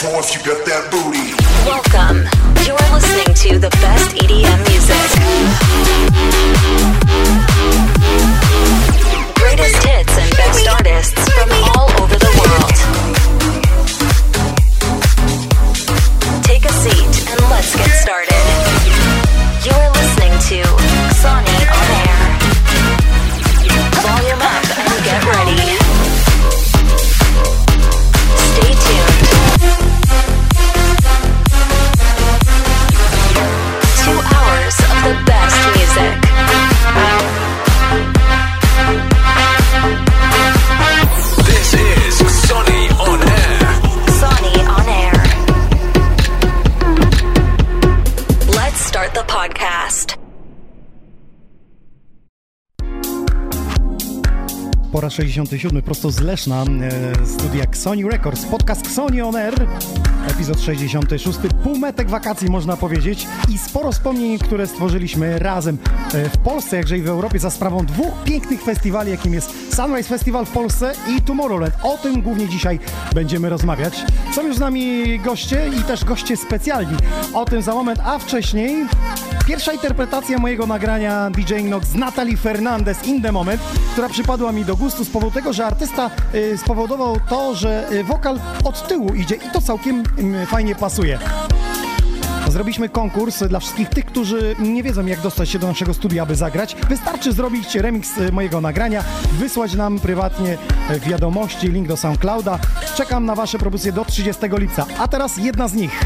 for if you got that booty. Welcome. You're listening to the best EDM music. Greatest hits and best artists from all over the world. Take a seat and let's get started. You're listening to Xoni On Air. Volume up and get ready. Stay tuned. 2 hours of the best music. This is Xoni On Air. Xoni On Air. Let's start the podcast. Po raz 67, prosto z Leszna, studia Sony Records, podcast Xoni On Air, epizod 66, półmetek wakacji można powiedzieć i sporo wspomnień, które stworzyliśmy razem w Polsce, jakże i w Europie, za sprawą dwóch pięknych festiwali, jakim jest Sunrise Festival w Polsce i Tomorrowland. O tym głównie dzisiaj będziemy rozmawiać. Są już z nami goście i też goście specjalni. O tym za moment, a wcześniej pierwsza interpretacja mojego nagrania DJ Nog z Natalie Fernandez In The Moment, która przypadła mi do z powodu tego, że artysta spowodował to, że wokal od tyłu idzie i to całkiem fajnie pasuje. Zrobiliśmy konkurs dla wszystkich tych, którzy nie wiedzą, jak dostać się do naszego studia, aby zagrać. Wystarczy zrobić remix mojego nagrania, wysłać nam prywatnie wiadomości, link do SoundClouda. Czekam na wasze propozycje do 30 lipca. A teraz jedna z nich.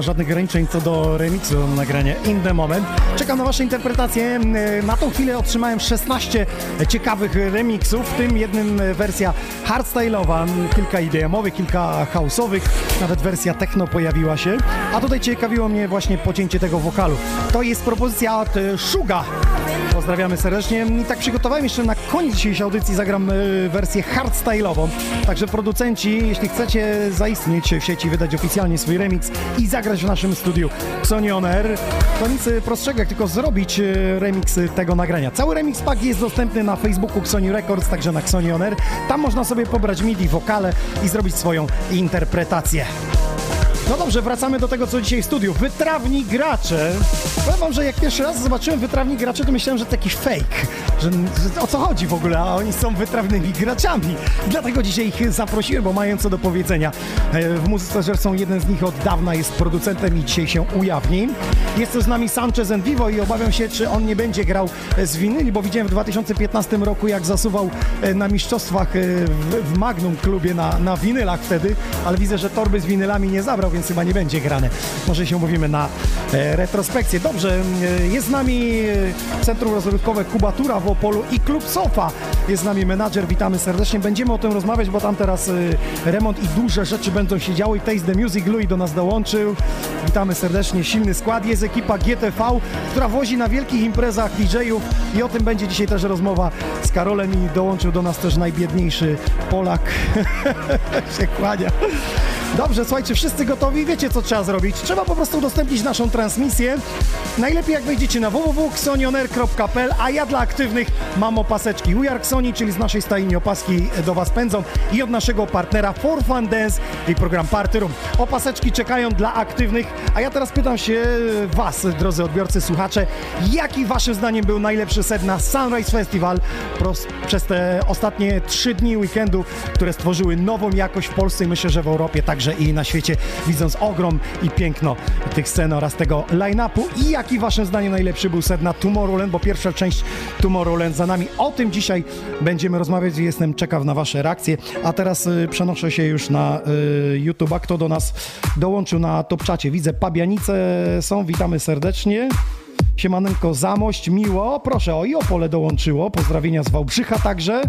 Żadnych ograniczeń co do remixu nagrania In The Moment. Czekam na wasze interpretacje. Na tą chwilę otrzymałem 16 ciekawych remixów, w tym jednym wersja hardstyle'owa, kilka IDM-owych, kilka house'owych, nawet wersja techno pojawiła się. A tutaj ciekawiło mnie właśnie pocięcie tego wokalu. To jest propozycja od Suga. Pozdrawiamy serdecznie. I tak przygotowałem jeszcze na koniec dzisiejszej audycji, zagram wersję hardstyle'ową. Także producenci, jeśli chcecie zaistnieć w sieci, wydać oficjalnie swój remix i zagrać w naszym studiu Xoni On Air, to nic prostszego jak tylko zrobić remix tego nagrania. Cały remix pack jest dostępny na Facebooku Sony Records, także na Xoni On Air. Tam można sobie pobrać midi, wokale i zrobić swoją interpretację. No dobrze, wracamy do tego, co dzisiaj w studiu. Wytrawni gracze Powiem wam, że jak pierwszy raz zobaczyłem wytrawnik graczy, to myślałem, że to taki fake, że o co chodzi w ogóle, a oni są wytrawnymi graczami. I dlatego dzisiaj ich zaprosiłem, bo mają co do powiedzenia. W muzyce są jeden z nich od dawna, jest producentem i dzisiaj się ujawni. Jest tu z nami Sanchez En Vivo i obawiam się, czy on nie będzie grał z winyli, bo widziałem w 2015 roku, jak zasuwał na mistrzostwach w Magnum klubie na winylach wtedy, ale widzę, że torby z winylami nie zabrał, więc chyba nie będzie grane. Może się umówimy na retrospekcję. Dobrze, jest z nami Centrum Rozrywkowe Kubatura w Opolu i klub Sofa. Jest z nami menadżer, witamy serdecznie. Będziemy o tym rozmawiać, bo tam teraz remont i duże rzeczy będą się działy. Taste the Music, Louis do nas dołączył. Witamy serdecznie, silny skład. Jest ekipa GTV, która wozi na wielkich imprezach DJ-ów i o tym będzie dzisiaj też rozmowa z Karolem i dołączył do nas też najbiedniejszy Polak. się kłania. Dobrze, słuchajcie, wszyscy gotowi, wiecie co trzeba zrobić. Trzeba po prostu udostępnić naszą transmisję. Najlepiej jak wejdziecie na www.xonionair.pl, a ja dla aktywnych mam opaseczki We Are Xoni, czyli z naszej stajni opaski do was pędzą i od naszego partnera For Fun Dance i program Party Room. Opaseczki czekają dla aktywnych, a ja teraz pytam się was, drodzy odbiorcy, słuchacze, jaki waszym zdaniem był najlepszy set na Sunrise Festival przez te ostatnie 3 dni weekendu, które stworzyły nową jakość w Polsce i myślę, że w Europie tak. Także i na świecie, widząc ogrom i piękno tych scen oraz tego line-upu. I jaki waszym zdaniem najlepszy był set na Tomorrowland, bo pierwsza część Tomorrowland za nami. O tym dzisiaj będziemy rozmawiać i jestem ciekaw na wasze reakcje. A teraz przenoszę się już na YouTube'a. Kto do nas dołączył na Top-czacie? Widzę, Pabianice są, witamy serdecznie. Siemanenko, Zamość, miło. Proszę, o Opole dołączyło. Pozdrowienia z Wałbrzycha także.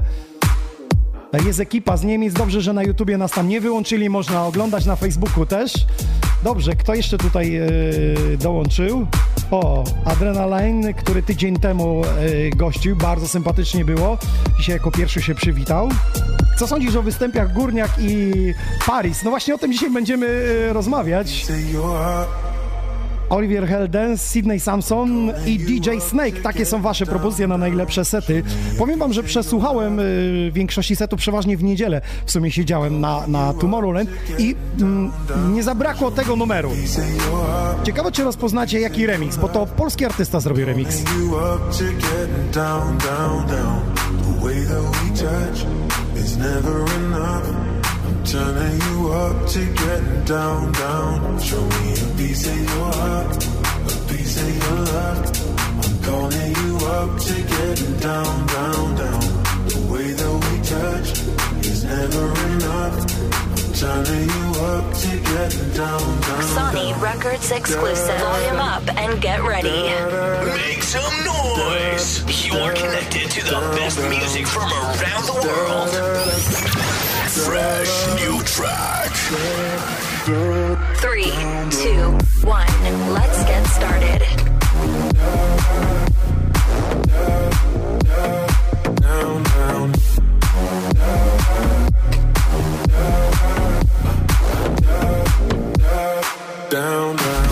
Jest ekipa z Niemiec, dobrze, że na YouTubie nas tam nie wyłączyli, można oglądać na Facebooku też. Dobrze, kto jeszcze tutaj dołączył? O, Adrenaline, który tydzień temu gościł, bardzo sympatycznie było. Dzisiaj jako pierwszy się przywitał. Co sądzisz o występach Górniak i Paris? No właśnie o tym dzisiaj będziemy rozmawiać. Oliver Heldens, Sydney Samson i DJ Snake. Takie są wasze propozycje na najlepsze sety. Powiem wam, że przesłuchałem większości setów, przeważnie w niedzielę w sumie siedziałem na Tomorrowland i nie zabrakło tego numeru. Ciekawe, czy rozpoznacie jaki remix, bo to polski artysta zrobił remix. Turning you up to getting down, down. Show me a piece of your heart, a piece of your love. I'm calling you up to getting down, down, down. The way that we touch is never enough. I'm turning you up to getting down, down. Sony Records exclusive. Volume up and get ready. Make some noise. You are connected to the best music from around the world. Fresh new track. 3, 2, 1, let's get started. Down, down, down, down, down, down.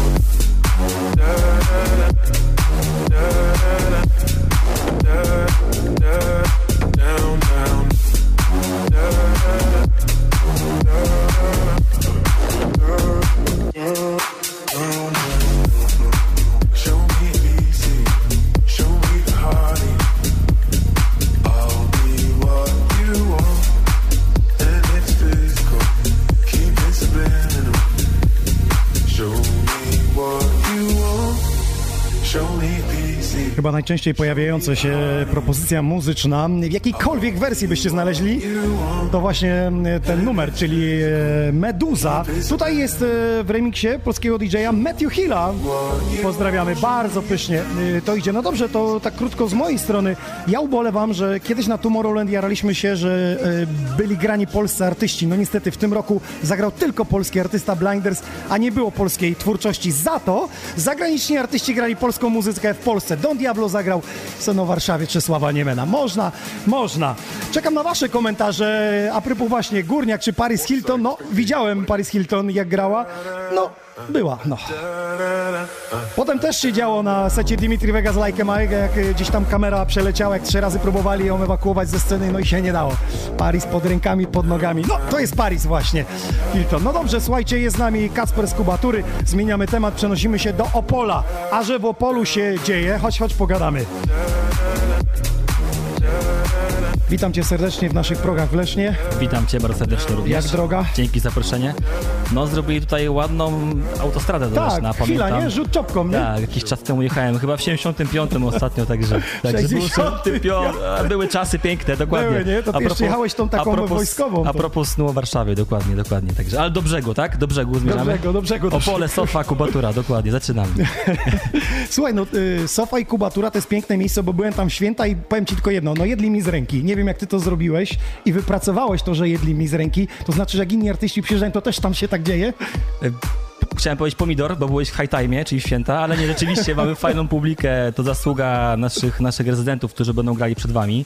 Chyba najczęściej pojawiająca się propozycja muzyczna, w jakiejkolwiek wersji byście znaleźli, to właśnie ten numer, czyli Meduza. Tutaj jest w remiksie polskiego DJ-a Matthew Hilla. Pozdrawiamy, bardzo pysznie to idzie. No dobrze, to tak krótko z mojej strony. Ja ubolewam, że kiedyś na Tomorrowland jaraliśmy się, że byli grani polscy artyści. No niestety w tym roku zagrał tylko polski artysta Blinders, a nie było polskiej twórczości. Za to zagraniczni artyści grali polską muzykę w Polsce. Don Diablo zagrał w Seno Warszawie Czesława Niemena. Można. Czekam na wasze komentarze a propos właśnie Górniak czy Paris Hilton. No, widziałem Paris Hilton, jak grała. No, była. Potem też się działo na secie Dimitri Vegas Like a Mike, jak gdzieś tam kamera przeleciała, jak 3 razy próbowali ją ewakuować ze sceny, no i się nie dało. Paris pod rękami, pod nogami. No, to jest Paris właśnie, Hilton. No dobrze, słuchajcie, jest z nami Kacper z Kubatury. Zmieniamy temat, przenosimy się do Opola. A że w Opolu się dzieje, chodź, pogadamy. Witam Cię serdecznie w naszych progach w Lesznie. Witam Cię bardzo serdecznie również. Jak droga? Dzięki za zaproszenie. No, zrobili tutaj ładną autostradę do Leszna, pamiętam. Chwila, nie? Rzut czopką, nie? Tak, jakiś czas temu jechałem, chyba w 75 ostatnio, także... 65. Były czasy piękne, dokładnie. Były, nie? To ty jeszcze jechałeś tą taką wojskową. A propos snu o Warszawie, dokładnie, także. Ale do brzegu, tak? Do brzegu zmierzamy. Do brzegu. Opole, Sofa, Kubatura, dokładnie, zaczynamy. Słuchaj, no Sofa i Kubatura to jest piękne miejsce, bo byłem tam w święta i powiem Ci tylko jedno, no jedli mi z ręki. Nie wiem, jak ty to zrobiłeś i wypracowałeś to, że jedli mi z ręki. To znaczy, że jak inni artyści przyjeżdżają, to też tam się tak dzieje? Chciałem powiedzieć pomidor, bo byłeś w high time, czyli w święta, ale nie, rzeczywiście mamy fajną publikę. To zasługa naszych rezydentów, którzy będą grali przed wami.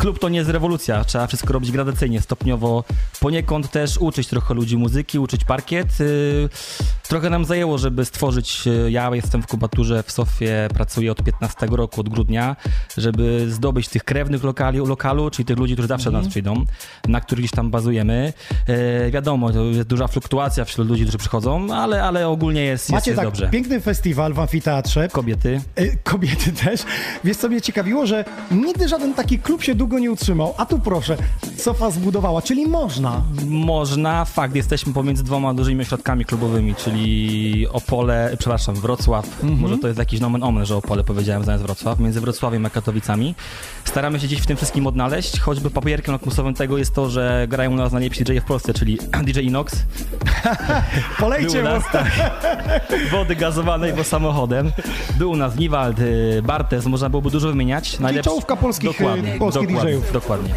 Klub to nie jest rewolucja, trzeba wszystko robić gradacyjnie, stopniowo. Poniekąd też uczyć trochę ludzi muzyki, uczyć parkiet. Trochę nam zajęło, żeby stworzyć, ja jestem w Kubaturze, w Sofie pracuję od 15 roku, od grudnia, żeby zdobyć tych krewnych lokalu, czyli tych ludzi, którzy zawsze do nas przyjdą, na których tam bazujemy. Wiadomo, to jest duża fluktuacja wśród ludzi, którzy przychodzą, ale ogólnie jest tak dobrze. Macie tak piękny festiwal w amfiteatrze. Kobiety też. Wiesz, co mnie ciekawiło, że nigdy żaden taki klub się długo nie utrzymał, a tu proszę, Sofa zbudowała, czyli można. Można, fakt, jesteśmy pomiędzy dwoma dużymi ośrodkami klubowymi, czyli Opole, przepraszam, Wrocław, może to jest jakiś nomen omen, że Opole powiedziałem zamiast Wrocław, między Wrocławiem a Katowicami. Staramy się gdzieś w tym wszystkim odnaleźć, choćby papierkiem lakmusowym tego jest to, że grają u nas najlepsi DJ w Polsce, czyli DJ Inox. Polejcie u nas, tak, wody gazowanej, bo samochodem. Był u nas Nivald Bartels, można byłoby dużo wymieniać. Najlepszy... czołówka polskich DJ-ów. Dokładnie.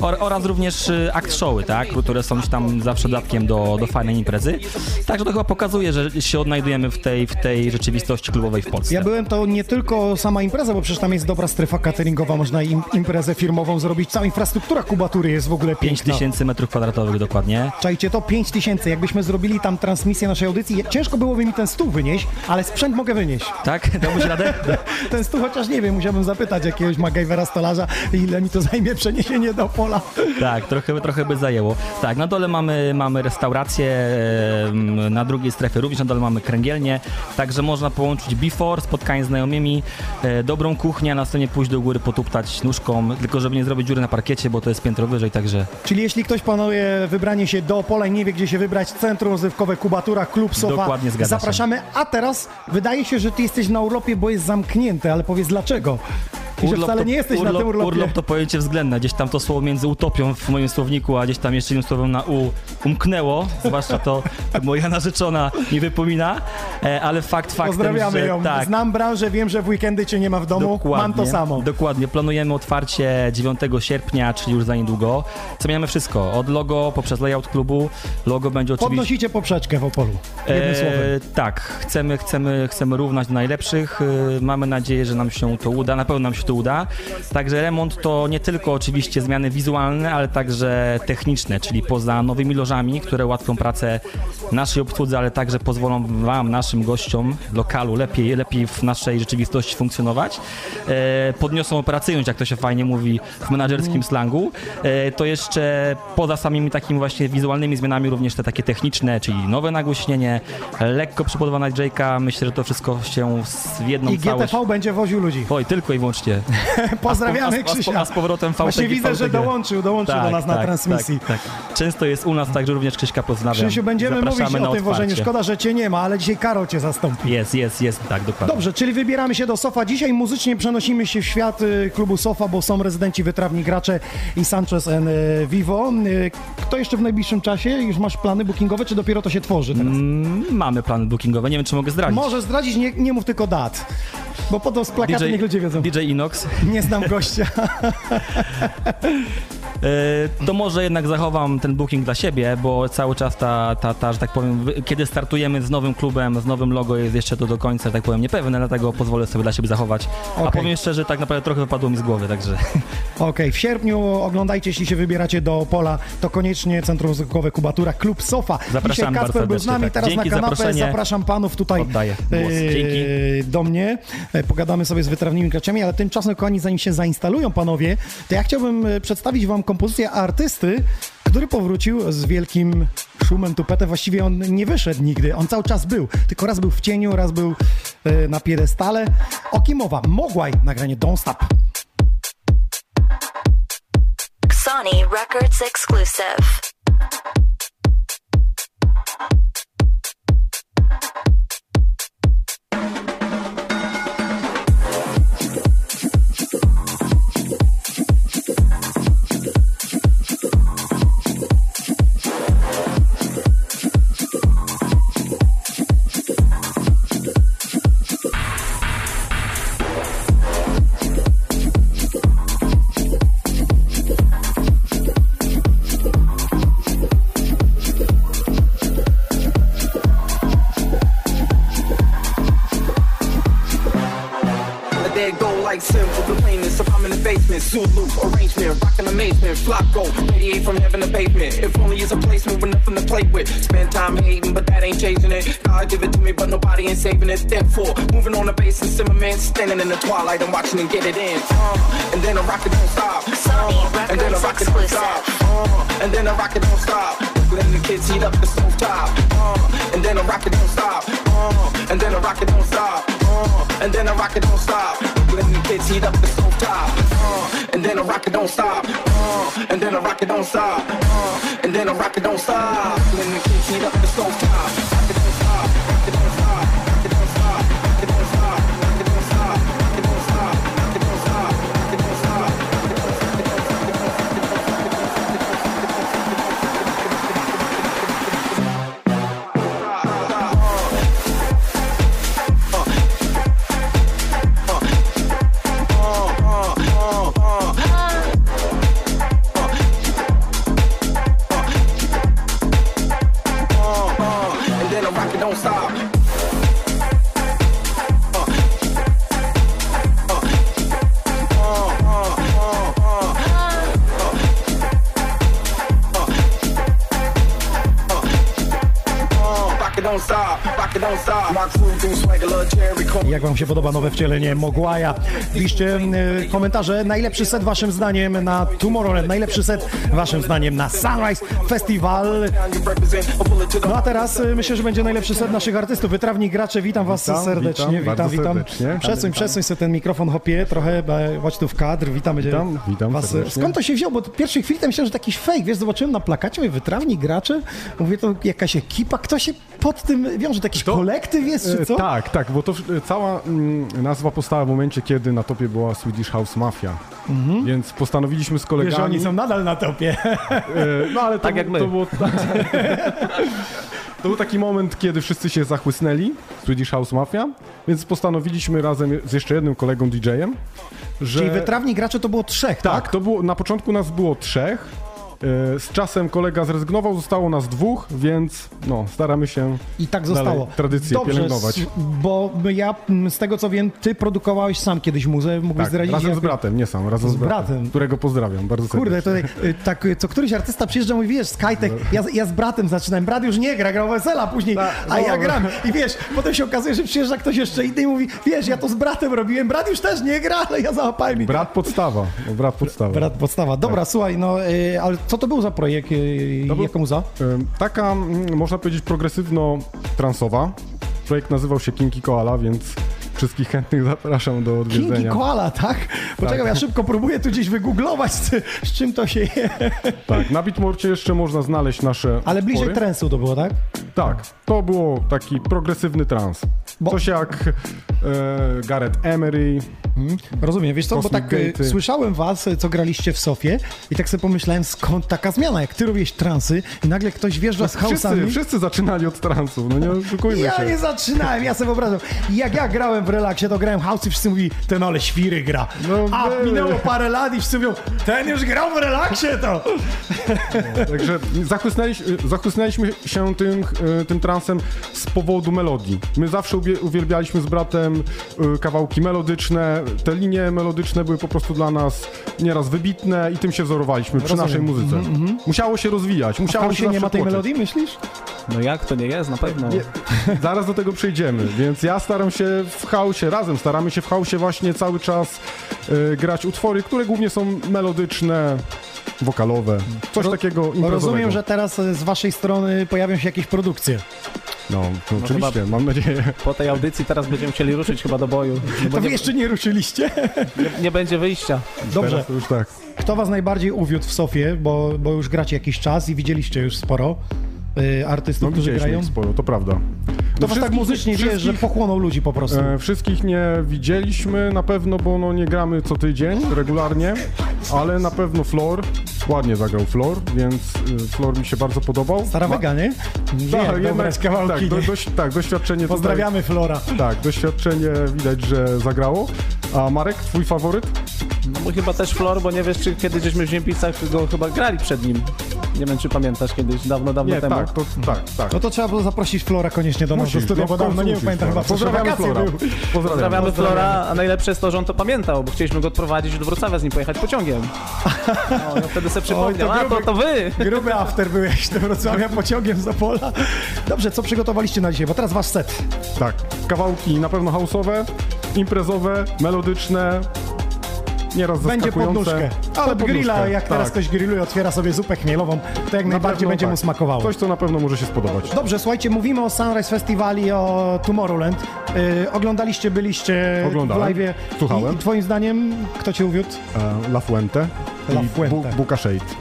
Oraz również akt showy, tak, które są tam zawsze dodatkiem do fajnej imprezy. Także to chyba pokazuje, że się odnajdujemy w tej rzeczywistości klubowej w Polsce. Ja byłem, to nie tylko sama impreza, bo przecież tam jest dobra strefa cateringowa, można imprezę firmową zrobić. Cała infrastruktura Kubatury jest w ogóle piękna. 5000 metrów kwadratowych dokładnie. Czajcie, to 5000, jakbyśmy zrobili tam transmisję naszej audycji. Ciężko byłoby mi ten stół wynieść, ale sprzęt mogę wynieść. Tak? Dałbyś radę? Ten stół chociaż nie wiem, musiałbym zapytać jakiegoś MacGyvera stolarza, ile mi to zajmie przeniesienie do Opola. Tak, trochę by zajęło. Tak, na dole mamy restaurację, na drugiej strefie również na dole mamy kręgielnię, także można połączyć before, spotkanie z znajomymi, dobrą kuchnię, a następnie pójść do góry, potuptać nóżką, tylko żeby nie zrobić dziury na parkiecie, bo to jest piętro wyżej, także... Czyli jeśli ktoś planuje wybranie się do Opola i nie wie, gdzie się wybrać, centrum rozrywkowe Kubatura, klub Sofa. Dokładnie, zgadza się. Zapraszamy, a teraz wydaje się, że ty jesteś na urlopie, bo jest zamknięte, ale powiedz dlaczego? Urlop to pojęcie względne. Gdzieś tam to słowo między utopią w moim słowniku, a gdzieś tam jeszcze jednym słowem na U umknęło. Zwłaszcza to moja narzeczona mi wypomina, ale fakt. Pozdrawiamy ją. Tak. Znam branżę, wiem, że w weekendy cię nie ma w domu. Dokładnie, mam to samo. Dokładnie. Planujemy otwarcie 9 sierpnia, czyli już za niedługo. Zmieniamy wszystko. Od logo, poprzez layout klubu. Logo będzie oczywiście... Podnosicie poprzeczkę w Opolu. Jednym słowem. Tak. Chcemy równać do najlepszych. Mamy nadzieję, że nam się to uda. Na pewno nam się to uda. Także remont to nie tylko oczywiście zmiany wizualne, ale także techniczne, czyli poza nowymi lożami, które ułatwią pracę naszej obsłudze, ale także pozwolą wam, naszym gościom lokalu lepiej w naszej rzeczywistości funkcjonować. Podniosą operacyjność, jak to się fajnie mówi w menadżerskim slangu. To jeszcze poza samymi takimi właśnie wizualnymi zmianami również te takie techniczne, czyli nowe nagłośnienie, lekko przybudowana DJ-ka. Myślę, że to wszystko się w jedną całość... I GTV będzie woził ludzi. Oj, tylko i wyłącznie. Pozdrawiamy Krzysia. A z powrotem VTG. Właśnie widzę, VTG. Że dołączył tak, do nas na transmisji. Tak. Często jest u nas, także również Krzyśka poznawiam. Krzysiu, będziemy mówić o tym wożeniu. Szkoda, że cię nie ma, ale dzisiaj Karol cię zastąpi. Jest, tak, dokładnie. Dobrze, czyli wybieramy się do Sofa. Dzisiaj muzycznie przenosimy się w świat klubu Sofa, bo są rezydenci, wytrawni gracze i Sanchez En Vivo. Kto jeszcze w najbliższym czasie? Już masz plany bookingowe, czy dopiero to się tworzy teraz? Mamy plany bookingowe, nie wiem, czy mogę zdradzić. Może zdradzić, nie mów tylko dat. Bo potem z plakatu niech ludzie wiedzą. DJ Inox. Nie znam gościa. to może jednak zachowam ten booking dla siebie, bo cały czas że tak powiem, kiedy startujemy z nowym klubem, z nowym logo, jest jeszcze to do końca, tak powiem, niepewne, dlatego pozwolę sobie dla siebie zachować. Okay. A powiem szczerze, tak naprawdę trochę wypadło mi z głowy, także... Okej, okay. W sierpniu oglądajcie, jeśli się wybieracie do Opola, to koniecznie Centrum Muzykowe Kubatura, klub Sofa. Zapraszamy bardzo serdecznie. Był z nami, tak. Teraz dzięki na kanapę, zapraszam panów tutaj do mnie. Pogadamy sobie z wytrawnymi graczami, ale tymczasem, kochani, zanim się zainstalują panowie, to ja chciałbym przedstawić wam kompozycję artysty, który powrócił z wielkim szumem, tupetem. Właściwie on nie wyszedł nigdy, on cały czas był. Tylko raz był w cieniu, raz był na piedestale. O kim mowa? Mogłaj, nagranie Don't Stop. Sony Records Exclusive. Simple, the plainness of I'm in the basement, Zulu arrangement, rockin' amazement, flock go, 88 from heaven to pavement, if only it's a placement with nothing to play with, spend time hating, but that ain't changing it, God give it to me, but nobody ain't saving it, therefore, moving on the bass and Zimmerman, standing in the twilight, I'm watching and get it in, and then I rock it, don't stop, and then I rock it, don't stop, and then I rock it, don't stop, letting the kids heat up the stove top, and then I rock it, don't stop, and then I rock it, don't stop, and then I rock it, don't stop, letting the kids heat up the stove top, and then I rock it, don't stop, and then I rock it, don't stop, and then I rock it, don't stop, letting the kids heat up the stove top, rock it, don't stop, rock it, don't stop, rock it, don't stop, rock it, don't stop, rock it, don't stop, rock it, don't stop, rock it, don't stop, rock it, don't stop, rock it, don't stop. Jak wam się podoba nowe wcielenie Mogłaja? Piszcie komentarze. Najlepszy set waszym zdaniem na Tomorrowland, najlepszy set waszym zdaniem na Sunrise Festival. No a teraz myślę, że będzie najlepszy set naszych artystów. Wytrawni gracze, witam was serdecznie. Witam. Przesuń sobie ten mikrofon, hopie, trochę, chodź tu w kadr. Witam was. Skąd to się wziął? Bo w pierwszej chwili myślałem, że to jakiś fake. Wiesz, zobaczyłem na plakacie, mówię, wytrawni gracze. Mówię, to jakaś ekipa. Kto się pod tym wiąże? To jakiś kolektyw jest, czy co? Tak, bo to cała nazwa powstała w momencie, kiedy na topie była Swedish House Mafia. Mm-hmm. Więc postanowiliśmy z kolegami... Wiesz, oni są nadal na topie. No ale tak jak my. To był taki moment, kiedy wszyscy się zachłysnęli, Swedish House Mafia, więc postanowiliśmy razem z jeszcze jednym kolegą DJ-em, że... Czyli wytrawni gracze to było trzech, tak? Tak, to było, na początku nas było trzech, z czasem kolega zrezygnował, zostało nas dwóch, więc no, staramy się i tak zostało tradycję dobrze pielęgnować. Bo ja z tego co wiem, ty produkowałeś sam kiedyś muzę, mógłbyś tak, zdradzić... razem z bratem, nie sam, razem z bratem, którego pozdrawiam bardzo serdecznie. Kurde, to, tak co któryś artysta przyjeżdża i mówi, wiesz, Skytech, ja z bratem zaczynałem, brat już nie gra, grał wesela później, ja gram i wiesz, potem się okazuje, że przyjeżdża ktoś jeszcze inny i mówi, wiesz, ja to z bratem robiłem, brat już też nie gra, ale ja załapałem. Brat podstawa. Dobra, tak. Słuchaj, no, ale co to był za projekt? Jaka muza? Taka, można powiedzieć, progresywno-transowa. Projekt nazywał się Kingi Koala, więc wszystkich chętnych zapraszam do odwiedzenia. Kingi Koala, tak? Poczekam, ja szybko próbuję tu gdzieś wygooglować, z czym to się je. Tak, na Bitmorcie jeszcze można znaleźć nasze... Ale bliżej transu to było, tak? Tak, to było taki progresywny trans. Coś jak... Gareth Emery. Rozumiem, wiesz co, Cosmic, bo tak słyszałem was, co graliście w Sofie i tak sobie pomyślałem, skąd taka zmiana, jak ty robisz transy i nagle ktoś wjeżdża z house'ami. Wszyscy zaczynali od transów, no nie oszukujmy się. Ja nie zaczynałem, ja sobie wyobrażam. Jak ja grałem w relaksie, to grałem house i wszyscy mówili, ten ale świry gra. No, a minęło parę lat i wszyscy mówią, ten już grał w relaksie to. No, także zachłysnęliśmy się tym transem z powodu melodii. My zawsze uwielbialiśmy z bratem kawałki melodyczne. Te linie melodyczne były po prostu dla nas nieraz wybitne i tym się wzorowaliśmy przy naszej muzyce. Musiało się rozwijać, musiało się nie ma tej melodii, myślisz? No jak to nie jest, na pewno. Nie. Zaraz do tego przejdziemy, więc ja staram się w chaosie, razem staramy się w chaosie właśnie cały czas grać utwory, które głównie są melodyczne, wokalowe, coś takiego imprezowego. Rozumiem, że teraz z waszej strony pojawią się jakieś produkcje. No oczywiście, mam nadzieję. Po tej audycji teraz będziemy chcieli ruszyć chyba do boju. No to wy jeszcze nie ruszyliście? Nie będzie wyjścia. Dobrze. Już tak. Kto was najbardziej uwiódł w Sofie, bo już gracie jakiś czas i widzieliście już sporo artystów, którzy grają? Sporo, to prawda. To was tak muzycznie, wiesz, że pochłoną ludzi po prostu. Wszystkich nie widzieliśmy na pewno, bo nie gramy co tydzień regularnie, ale na pewno Flor. Ładnie zagrał Flor, więc Flor mi się bardzo podobał. Stara waga, nie? Tak, doświadczenie... Pozdrawiamy tutaj, Flora. Tak, doświadczenie widać, że zagrało. A Marek, twój faworyt? No chyba też Flor, bo nie wiesz, czy kiedyś żeśmy w Ziębicach go chyba grali przed nim. Nie wiem, czy pamiętasz kiedyś, dawno temu. Tak. No to trzeba było zaprosić Flora koniecznie do nas do studia, bo dawno nie pamiętam chyba. Pozdrawiamy Flora, a najlepsze jest to, że on to pamiętał, bo chcieliśmy go odprowadzić do Wrocławia, z nim pojechać pociągiem. No, ja wtedy sobie przypomniał, to wy! Gruby after byłeś do Wrocławia pociągiem z Opola. Dobrze, co przygotowaliście na dzisiaj, bo teraz wasz set. Tak, kawałki na pewno house'owe, imprezowe, melodyczne. Nieraz będzie pod nóżkę, ale pod grilla, nóżkę, jak teraz ktoś grilluje, otwiera sobie zupę chmielową, to jak najbardziej będzie mu smakowało. Coś, co na pewno może się spodobać. Dobrze, słuchajcie, mówimy o Sunrise Festival i o Tomorrowland. Oglądaliście, byliście w live'ie. Słuchałem. I twoim zdaniem, kto cię uwiódł? La Fuente.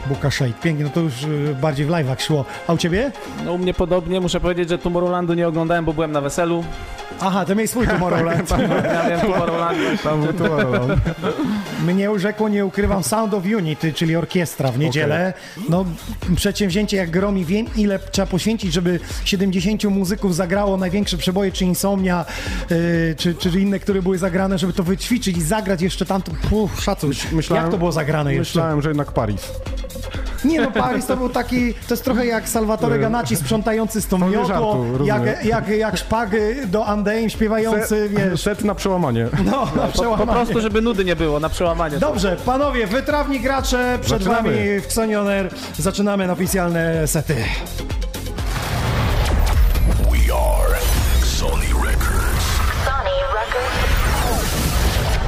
Buka Shade. Pięknie, no to już bardziej w live'ach szło. A u ciebie? No u mnie podobnie, muszę powiedzieć, że Tomorrowlandu nie oglądałem, bo byłem na weselu. Aha, to miałeś swój Tomorrowland. Ja miałem Tomorrowland. Mnie urzekło, nie ukrywam, Sound of Unity, czyli orkiestra w niedzielę. Okay. No przedsięwzięcie jak gromi, wiem ile trzeba poświęcić, żeby 70 muzyków zagrało największe przeboje, czy Insomnia, czy inne, które były zagrane, żeby to wyćwiczyć i zagrać jeszcze tamto. Szacuj, jak to było zagrane jeszcze? Myślałem, że jednak Paris. Nie no, Paris to był taki, to jest trochę jak Salvatore Ganacci sprzątający z tą miotło, jak szpag do Andeim śpiewający, wiesz. Set na przełamanie. No, na przełamanie. Po prostu, żeby nudy nie było, na przełamanie. Dobrze, panowie, wytrawni gracze, przed wami w Xoni On Air. Zaczynamy na oficjalne sety. We are Sony Records. Sony Records.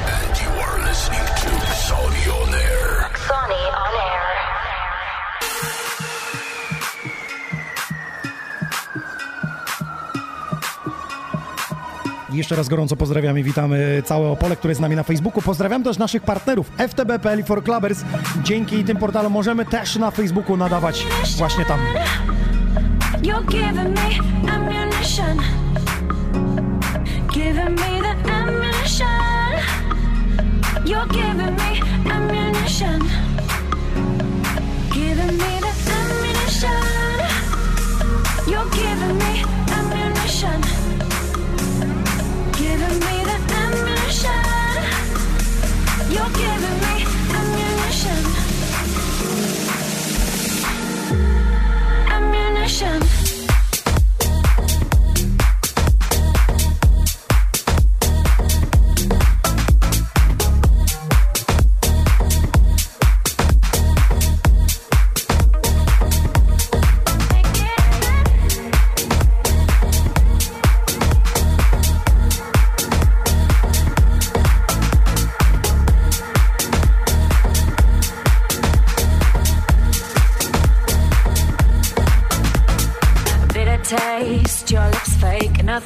And you are listening to Xoni On Air. Xoni On Air. Jeszcze raz gorąco pozdrawiamy i witamy całe Opole, które jest z nami na Facebooku. Pozdrawiam też naszych partnerów FTB.pl i 4clubbers. Dzięki tym portalom możemy też na Facebooku nadawać właśnie tam. You're giving me ammunition. Ammunition.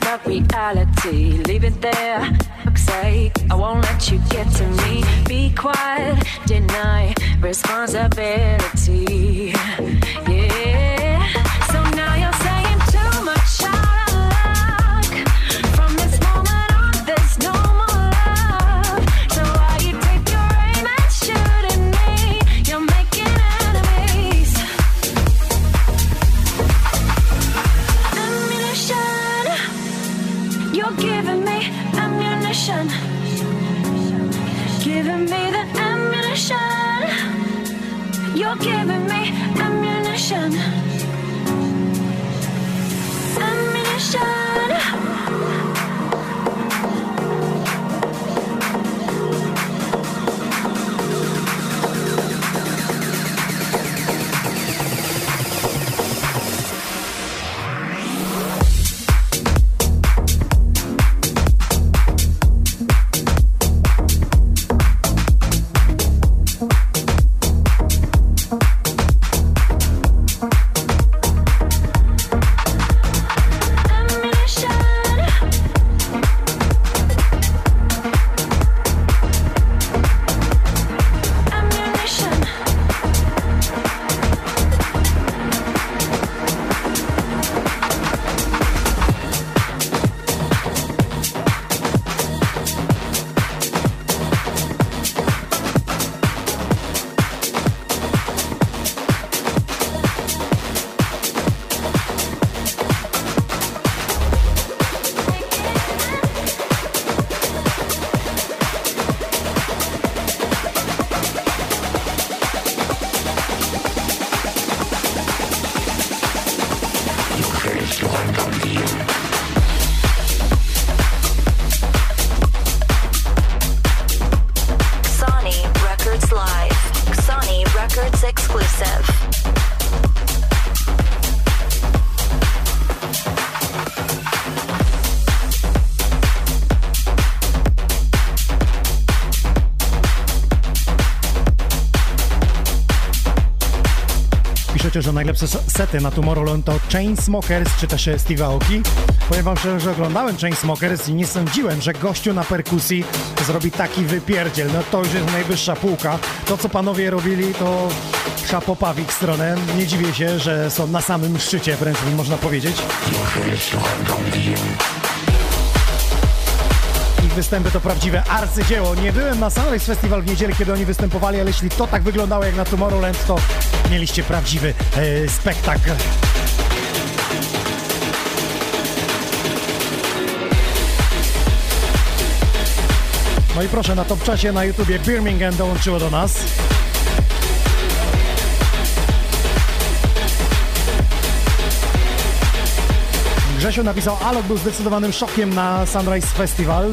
That reality, leave it there. Fuck's sake, I won't let you get to me. Be quiet, deny responsibility. Yeah, so now you're saying too much out of luck. From this moment on, there's You're giving me ammunition, giving me the ammunition. You're giving me ammunition, ammunition. Że najlepsze sety na Tomorrowland to Chainsmokers czy też Steve Aoki. Powiem wam szczerze, że oglądałem Chainsmokers i nie sądziłem, że gościu na perkusji zrobi taki wypierdziel. No to już jest najwyższa półka. To, co panowie robili, to szapopa w ich stronę. Nie dziwię się, że są na samym szczycie, wręcz można powiedzieć. Występy to prawdziwe arcydzieło. Nie byłem na Sunrise Festival w niedzielę, kiedy oni występowali, ale jeśli to tak wyglądało jak na Tomorrowland, to mieliście prawdziwy spektakl. No i proszę, na Topczacie na YouTubie Birmingham dołączyło do nas. Grzesiu napisał, Alok był zdecydowanym szokiem na Sunrise Festival.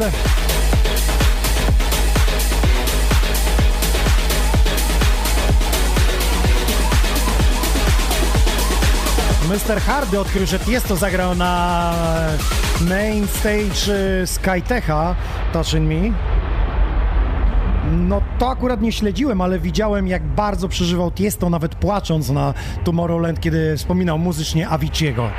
Mr. Hardy odkrył, że Tiesto zagrał na main stage Skytecha, Touching Me. No to akurat nie śledziłem, ale widziałem, jak bardzo przeżywał Tiesto, nawet płacząc na Tomorrowland, kiedy wspominał muzycznie Avicii'ego.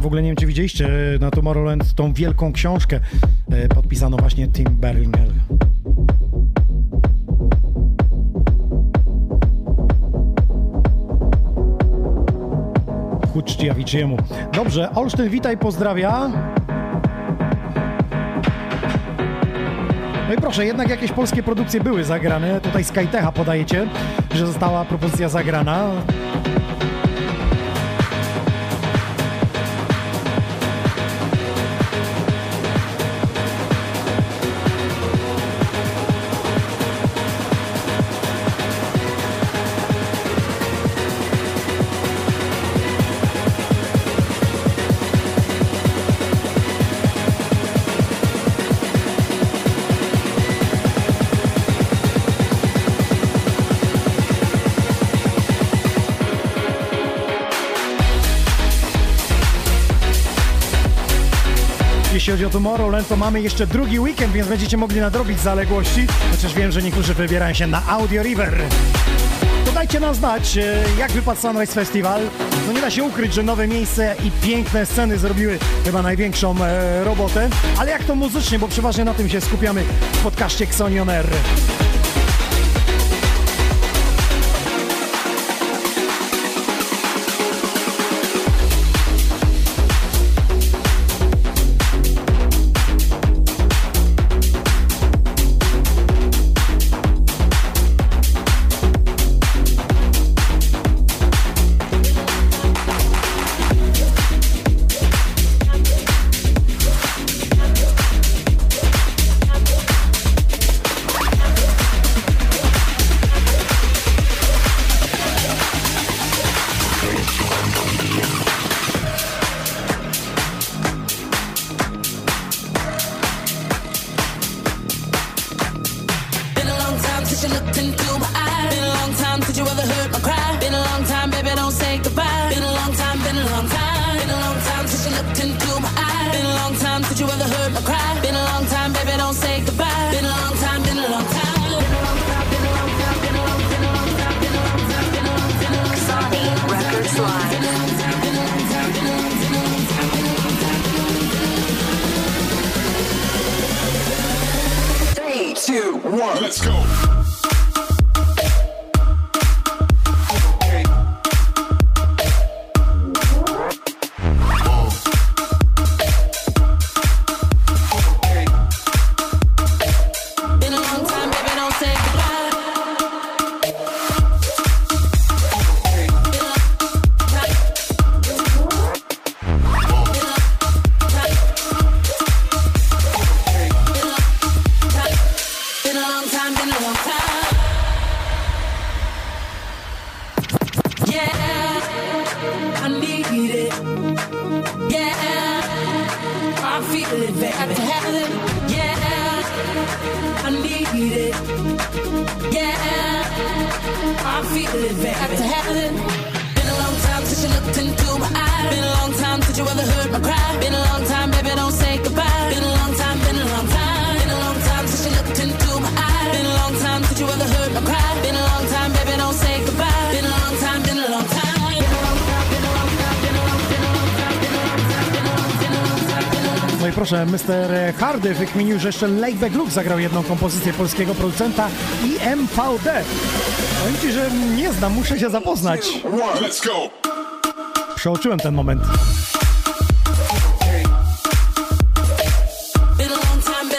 W ogóle nie wiem, czy widzieliście na Tomorrowland tą wielką książkę podpisaną właśnie Tim Berlingel. Ku czci Avicii'emu. Dobrze, Olsztyn, witaj, pozdrawia. No i proszę, jednak jakieś polskie produkcje były zagrane. Tutaj Skytecha podajecie, że została propozycja zagrana. Jeśli chodzi o Tomorrowland, to mamy jeszcze drugi weekend, więc będziecie mogli nadrobić zaległości, chociaż wiem, że niektórzy wybierają się na Audio River. To dajcie nam znać, jak wypadł Sunrise Festival. No nie da się ukryć, że nowe miejsce i piękne sceny zrobiły chyba największą robotę, ale jak to muzycznie, bo przeważnie na tym się skupiamy w podcaście Xoni On Air. long time since you ever heard me cry. Been a long time, baby, don't say goodbye. Been a long time, been a long time. Sony Records Live. Two, one, let's go. Proszę, Mr. Hardy wykminił, że jeszcze Laidback Luke zagrał jedną kompozycję polskiego producenta IMVD. Powiem ci, że nie znam, muszę się zapoznać. Przeoczyłem ten moment.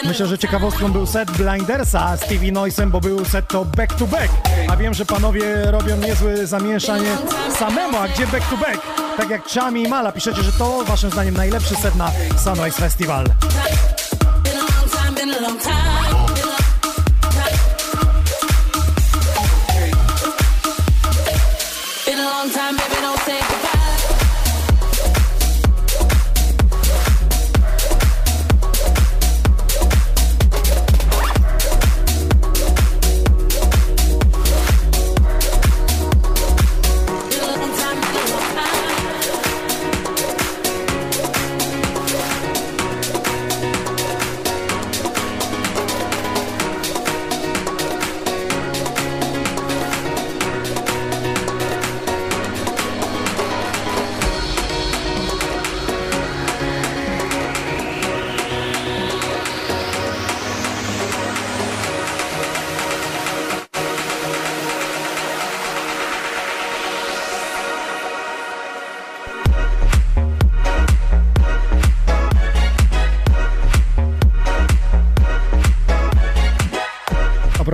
Myślę, że ciekawostką był set Blindersa z TV Noisem, bo był set to back to back. A wiem, że panowie robią niezłe zamieszanie samemu, a gdzie back to back? Tak jak Chami i Mala, piszecie, że to waszym zdaniem najlepszy set na Sunrise Festival.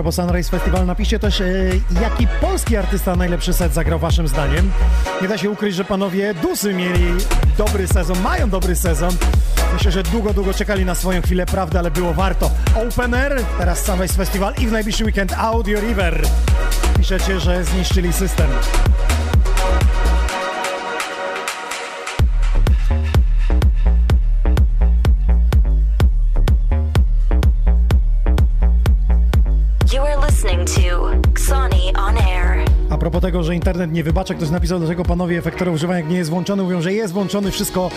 Po Sunrise Festival napiszcie też, jaki polski artysta najlepszy set zagrał waszym zdaniem. Nie da się ukryć, że panowie Dusy mieli dobry sezon, mają dobry sezon. Myślę, że długo czekali na swoją chwilę prawdy, ale było warto. Open Air, teraz Sunrise Festival i w najbliższy weekend Audio River. Piszecie, że zniszczyli system. Tego, że internet nie wybacza. Ktoś napisał, dlaczego panowie efektory używają, jak nie jest włączony. Mówią, że jest włączony, wszystko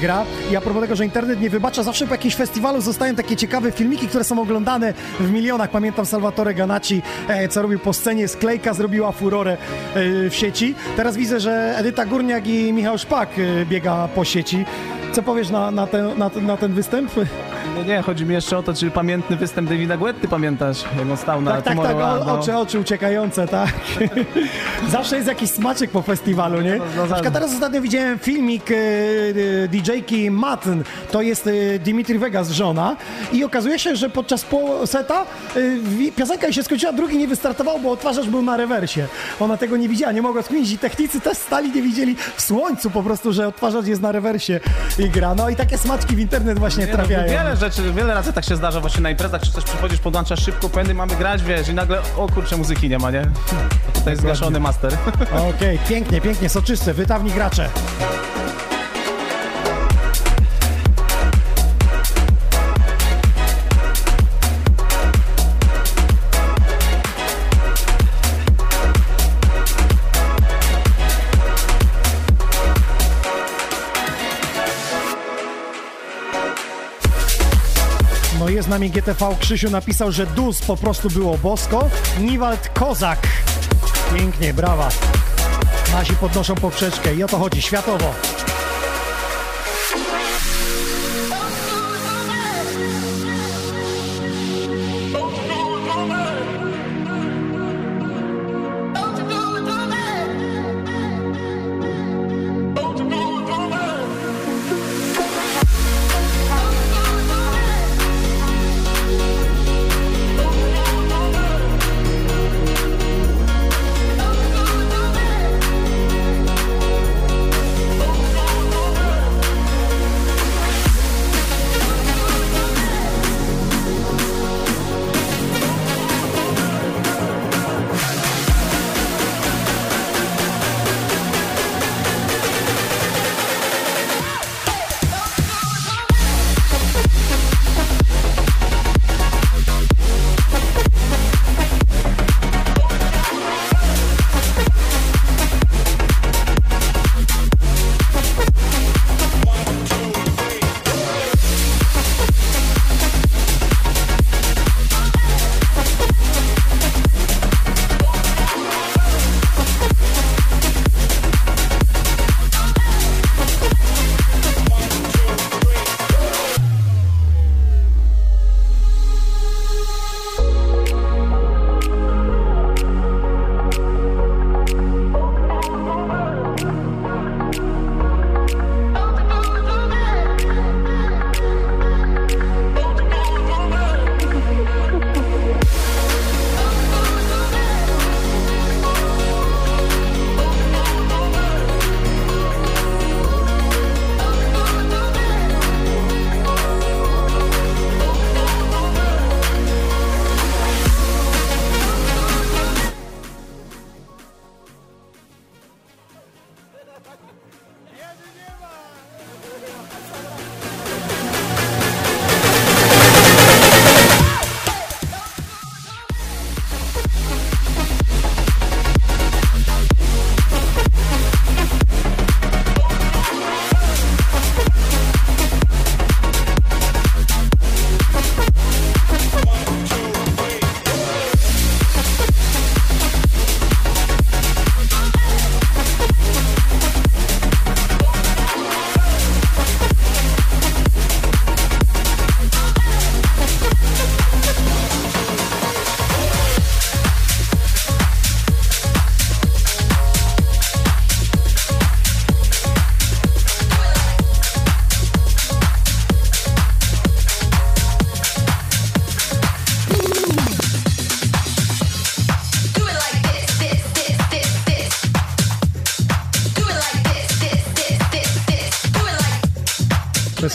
gra. I a propos tego, że internet nie wybacza, zawsze po jakimś festiwalu zostają takie ciekawe filmiki, które są oglądane w milionach. Pamiętam Salvatore Ganacci, co robił po scenie. Sklejka zrobiła furorę w sieci. Teraz widzę, że Edyta Górniak i Michał Szpak biega po sieci. Co powiesz na ten występ? Nie, chodzi mi jeszcze o to, czy pamiętny występ Davida Guetty pamiętasz, jak on stał na Tomorrowland. Tak, oczy uciekające, tak. Zawsze jest jakiś smaczek po festiwalu, nie? Na przykład teraz ostatnio widziałem filmik DJ-ki Matn, to jest Dimitri Vegas żona i okazuje się, że podczas seta piosenka jej się skończyła, drugi nie wystartował, bo odtwarzacz był na rewersie. Ona tego nie widziała, nie mogła skminić i technicy też stali, nie widzieli w słońcu po prostu, że odtwarzacz jest na rewersie i gra. No i takie smaczki w internet właśnie trafiają. Wiele rzeczy, wiele razy tak się zdarza właśnie na imprezach, czy coś przychodzisz, podłączasz szybko, pędy, mamy grać, wiesz, i nagle, o kurczę, muzyki nie ma, nie? To jest zgaszony master. Okej, pięknie, soczyste, wytawni gracze. rano. Jest z nami GTV. Krzysiu napisał, że dus po prostu było bosko. Nivald Kozak. Pięknie, brawa. Nasi podnoszą poprzeczkę i o to chodzi, światowo.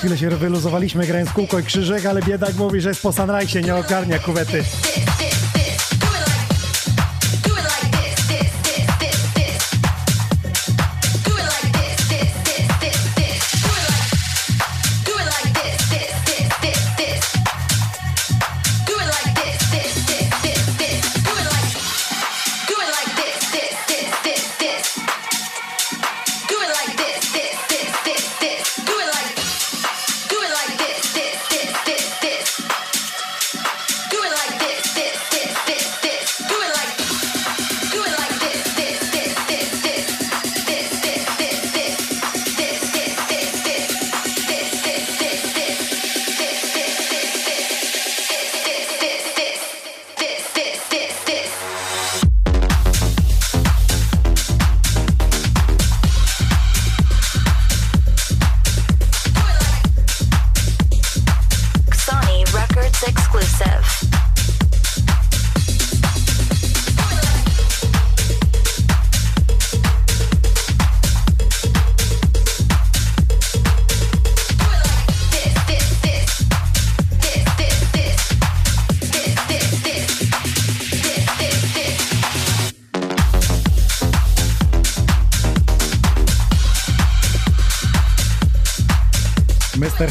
Chwilę się wyluzowaliśmy grając kółko i krzyżyk, ale biedak mówi, że jest po Sunrise, nie ogarnia kuwety.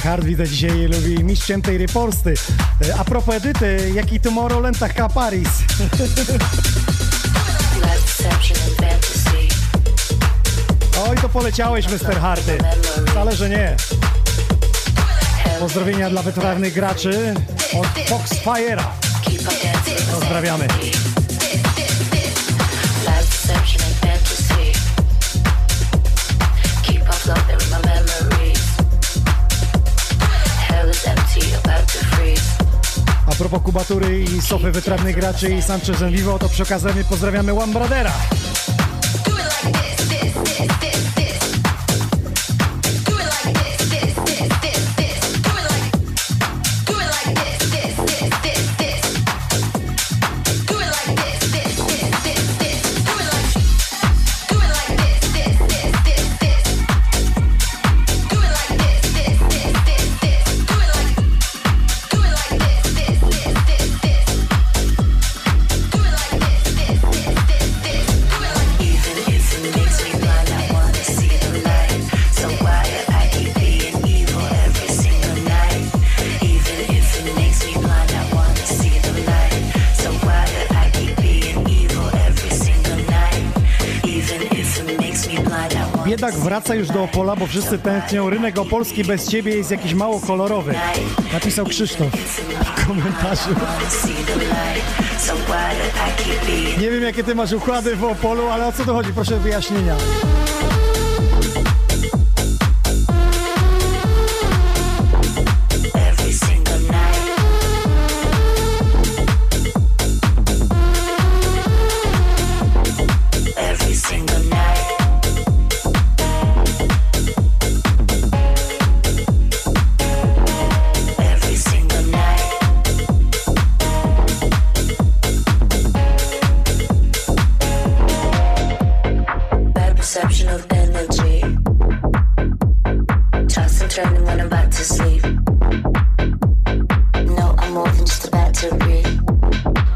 Hard widzę dzisiaj lubi mistrzem tej riposty. A propos Edyty, jak i Tomorrowland, taka Paris. Oj, to poleciałeś, Mr. Hardy. Wcale, że nie. Pozdrowienia dla weterannych graczy od Foxfire'a. Pozdrawiamy. A propos Kubatury i Sofy, wytrawnych graczy i Sanchez En Vivo, to przy okazji pozdrawiamy One Brothera. Biedak wraca już do Opola, bo wszyscy tętnią rynek opolski bez ciebie jest jakiś mało kolorowy. Napisał Krzysztof w komentarzu. Nie wiem, jakie ty masz układy w Opolu, ale o co to chodzi? Proszę wyjaśnienia.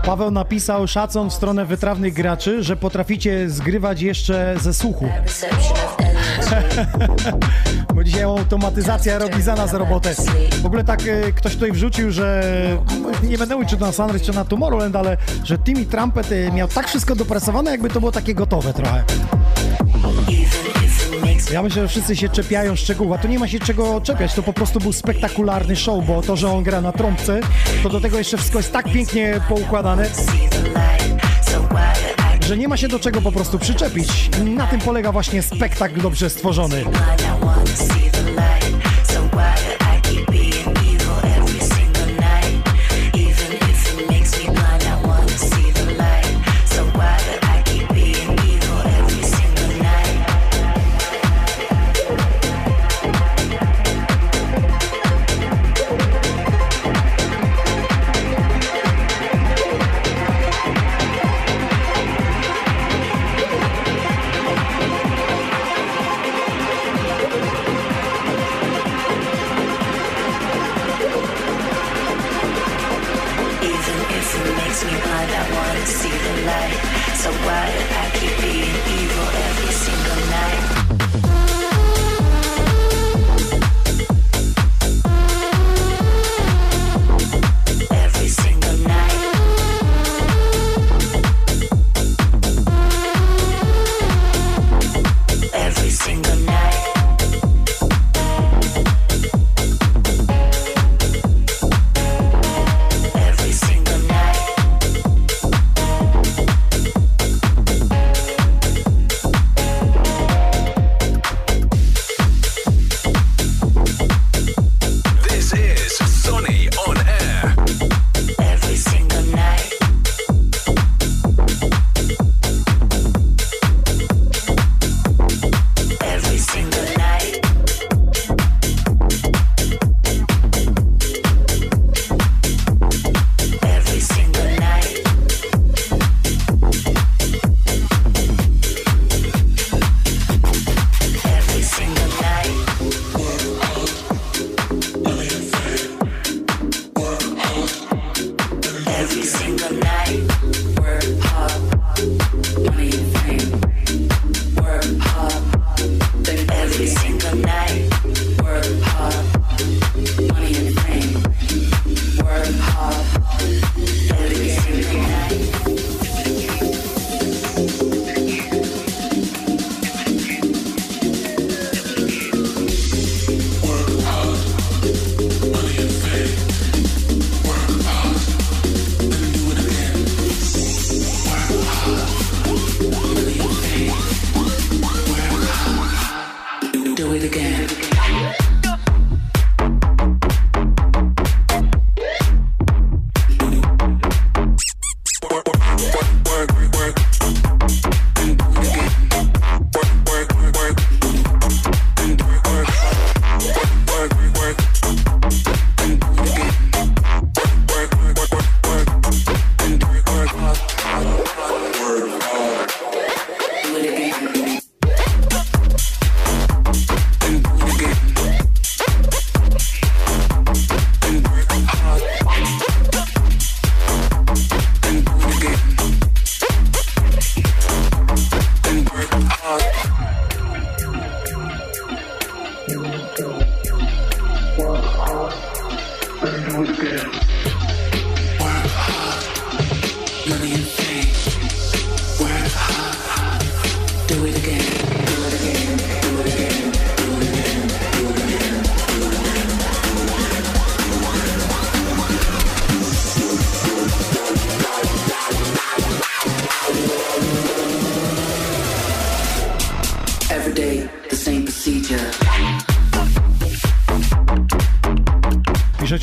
Paweł napisał szacun w stronę wytrawnych graczy, że potraficie zgrywać jeszcze ze słuchu. Bo dzisiaj automatyzacja robi za nas robotę. W ogóle tak ktoś tutaj wrzucił, że nie będę mówił, czy to na Sunrise, czy na Tomorrowland, ale że Timmy Trumpet miał tak wszystko dopracowane, jakby to było takie gotowe trochę. Ja myślę, że wszyscy się czepiają szczegółów, a tu nie ma się czego czepiać, to po prostu był spektakularny show, bo to, że on gra na trąbce, to do tego jeszcze wszystko jest tak pięknie poukładane, że nie ma się do czego po prostu przyczepić. Na tym polega właśnie spektakl dobrze stworzony.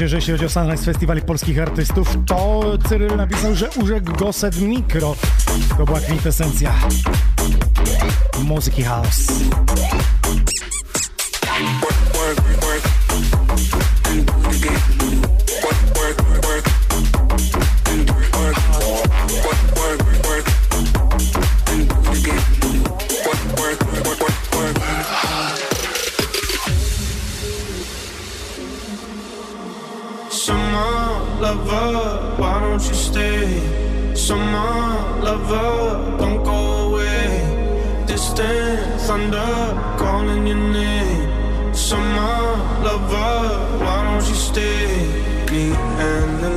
Że jeśli chodzi o Sunrise Festival i polskich artystów, to Cyryl napisał, że urzekł go set mikro. To była kwintesencja muzyki house.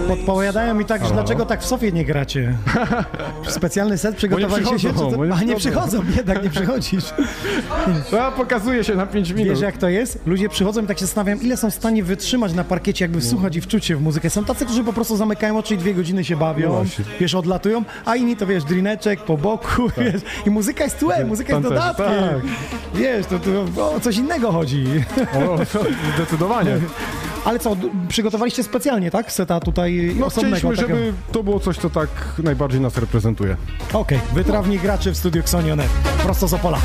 Podpowiadają mi tak, że dlaczego tak w Sofie nie gracie? Specjalny set przygotowaliście się? A nie przychodzą, jednak nie przychodzisz. No, pokazuje się na 5 minut. Wiesz jak to jest? Ludzie przychodzą i tak się zastanawiam, ile są w stanie wytrzymać na parkiecie, jakby wsłuchać i wczuć się w muzykę. Są tacy, którzy po prostu zamykają oczy i 2 godziny się bawią, wiesz, odlatują, a inni to wiesz, drineczek po boku, tak. Wiesz, i muzyka jest tłem, muzyka jest dodatkiem. Tak. Wiesz, to o coś innego chodzi. To zdecydowanie. Ale co, przygotowaliście specjalnie, tak? Seta tutaj no, osobnego. Chcieliśmy, takiego... żeby to było coś, co tak najbardziej nas reprezentuje. Okej, wytrawni graczy w studiu Xoni On Air. Prosto z Opola.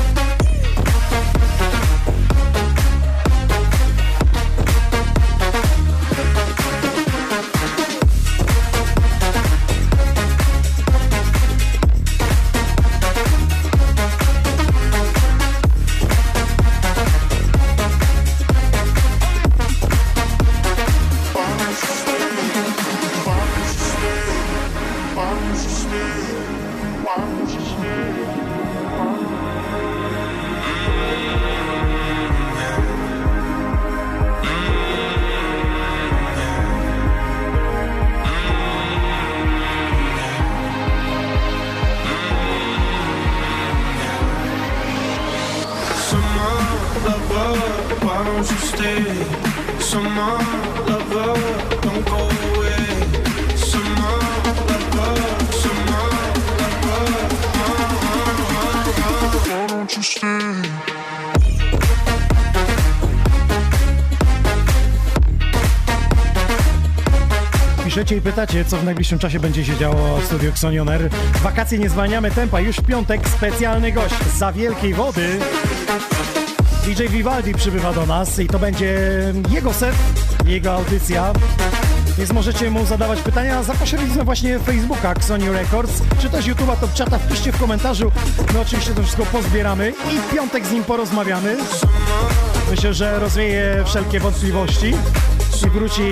I pytacie, co w najbliższym czasie będzie się działo w studiu Xoni On Air. Wakacje nie zwalniamy tempa, już w piątek specjalny gość z za wielkiej wody. DJ Vivaldi przybywa do nas i to będzie jego set, jego audycja. Więc możecie mu zadawać pytania za pośrednictwem właśnie Facebooka Sony Records, czy też YouTube'a, Top Chata. Wpiszcie w komentarzu. My oczywiście to wszystko pozbieramy i w piątek z nim porozmawiamy. Myślę, że rozwieje wszelkie wątpliwości. I wróci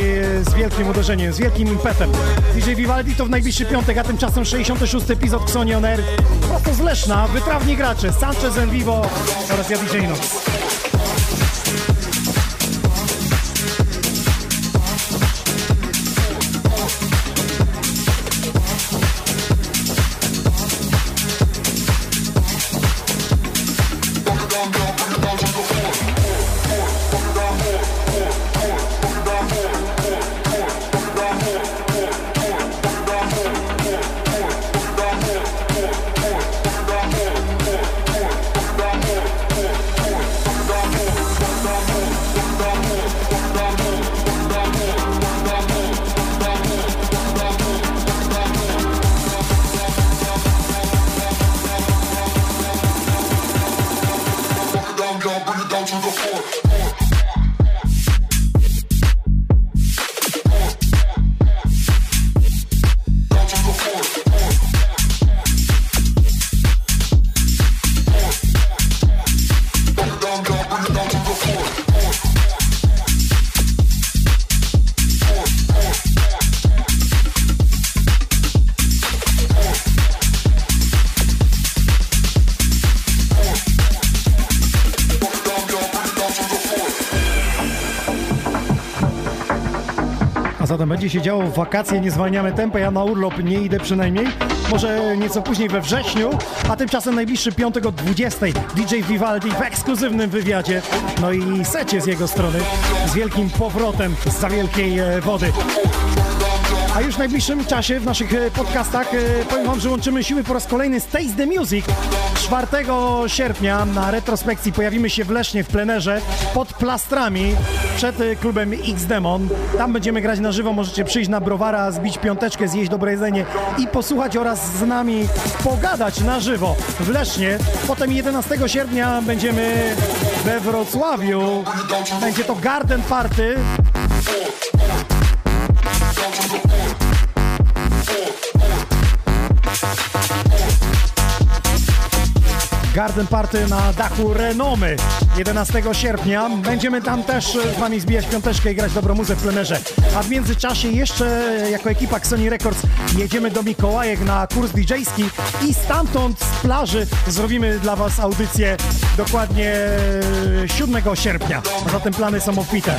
z wielkim uderzeniem, z wielkim impetem. DJ Vivaldi to w najbliższy piątek, a tymczasem 66. epizod Xoni On Air. Prosto z Leszna, wytrawni gracze, Sanchez En Vivo oraz ja, DJ Inox. zatem będzie się działo w wakacje, nie zwalniamy tempa, ja na urlop nie idę przynajmniej, może nieco później we wrześniu, a tymczasem najbliższy piątek o 20 DJ Vivaldi w ekskluzywnym wywiadzie, no i secie z jego strony, z wielkim powrotem zza wielkiej wody. A już w najbliższym czasie w naszych podcastach powiem wam, że łączymy siły po raz kolejny z Taste the Music. 4 sierpnia na retrospekcji pojawimy się w Lesznie w plenerze pod plastrami przed klubem X-Demon. Tam będziemy grać na żywo, możecie przyjść na browara, zbić piąteczkę, zjeść dobre jedzenie i posłuchać oraz z nami pogadać na żywo w Lesznie. Potem 11 sierpnia będziemy we Wrocławiu. Będzie to Garden Party. Garden Party na dachu Renomy 11 sierpnia. Będziemy tam też z wami zbijać piąteczkę i grać dobrą muzę w plenerze. A w międzyczasie jeszcze jako ekipa Sony Records jedziemy do Mikołajek na kurs DJ-ski i stamtąd z plaży zrobimy dla was audycję dokładnie 7 sierpnia. A zatem plany są obfite.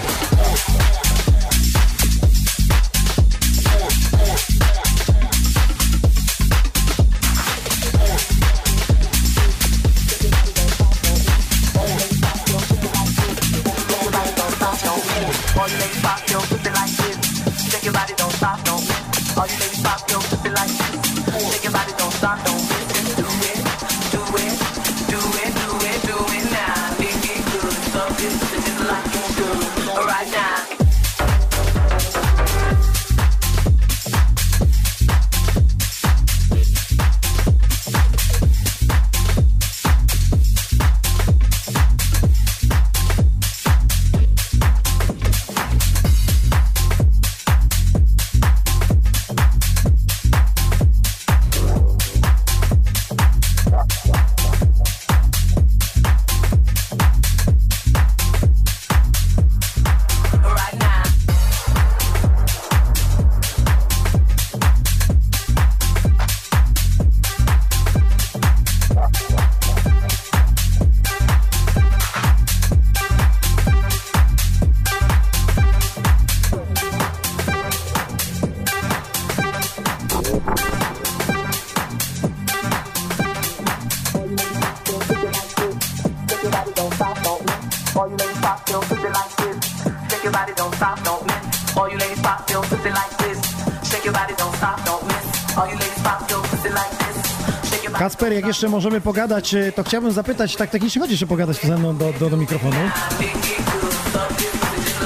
Kacper, jak jeszcze możemy pogadać, to chciałbym zapytać, tak technicznie chodzi, że pogadać ze mną do mikrofonu.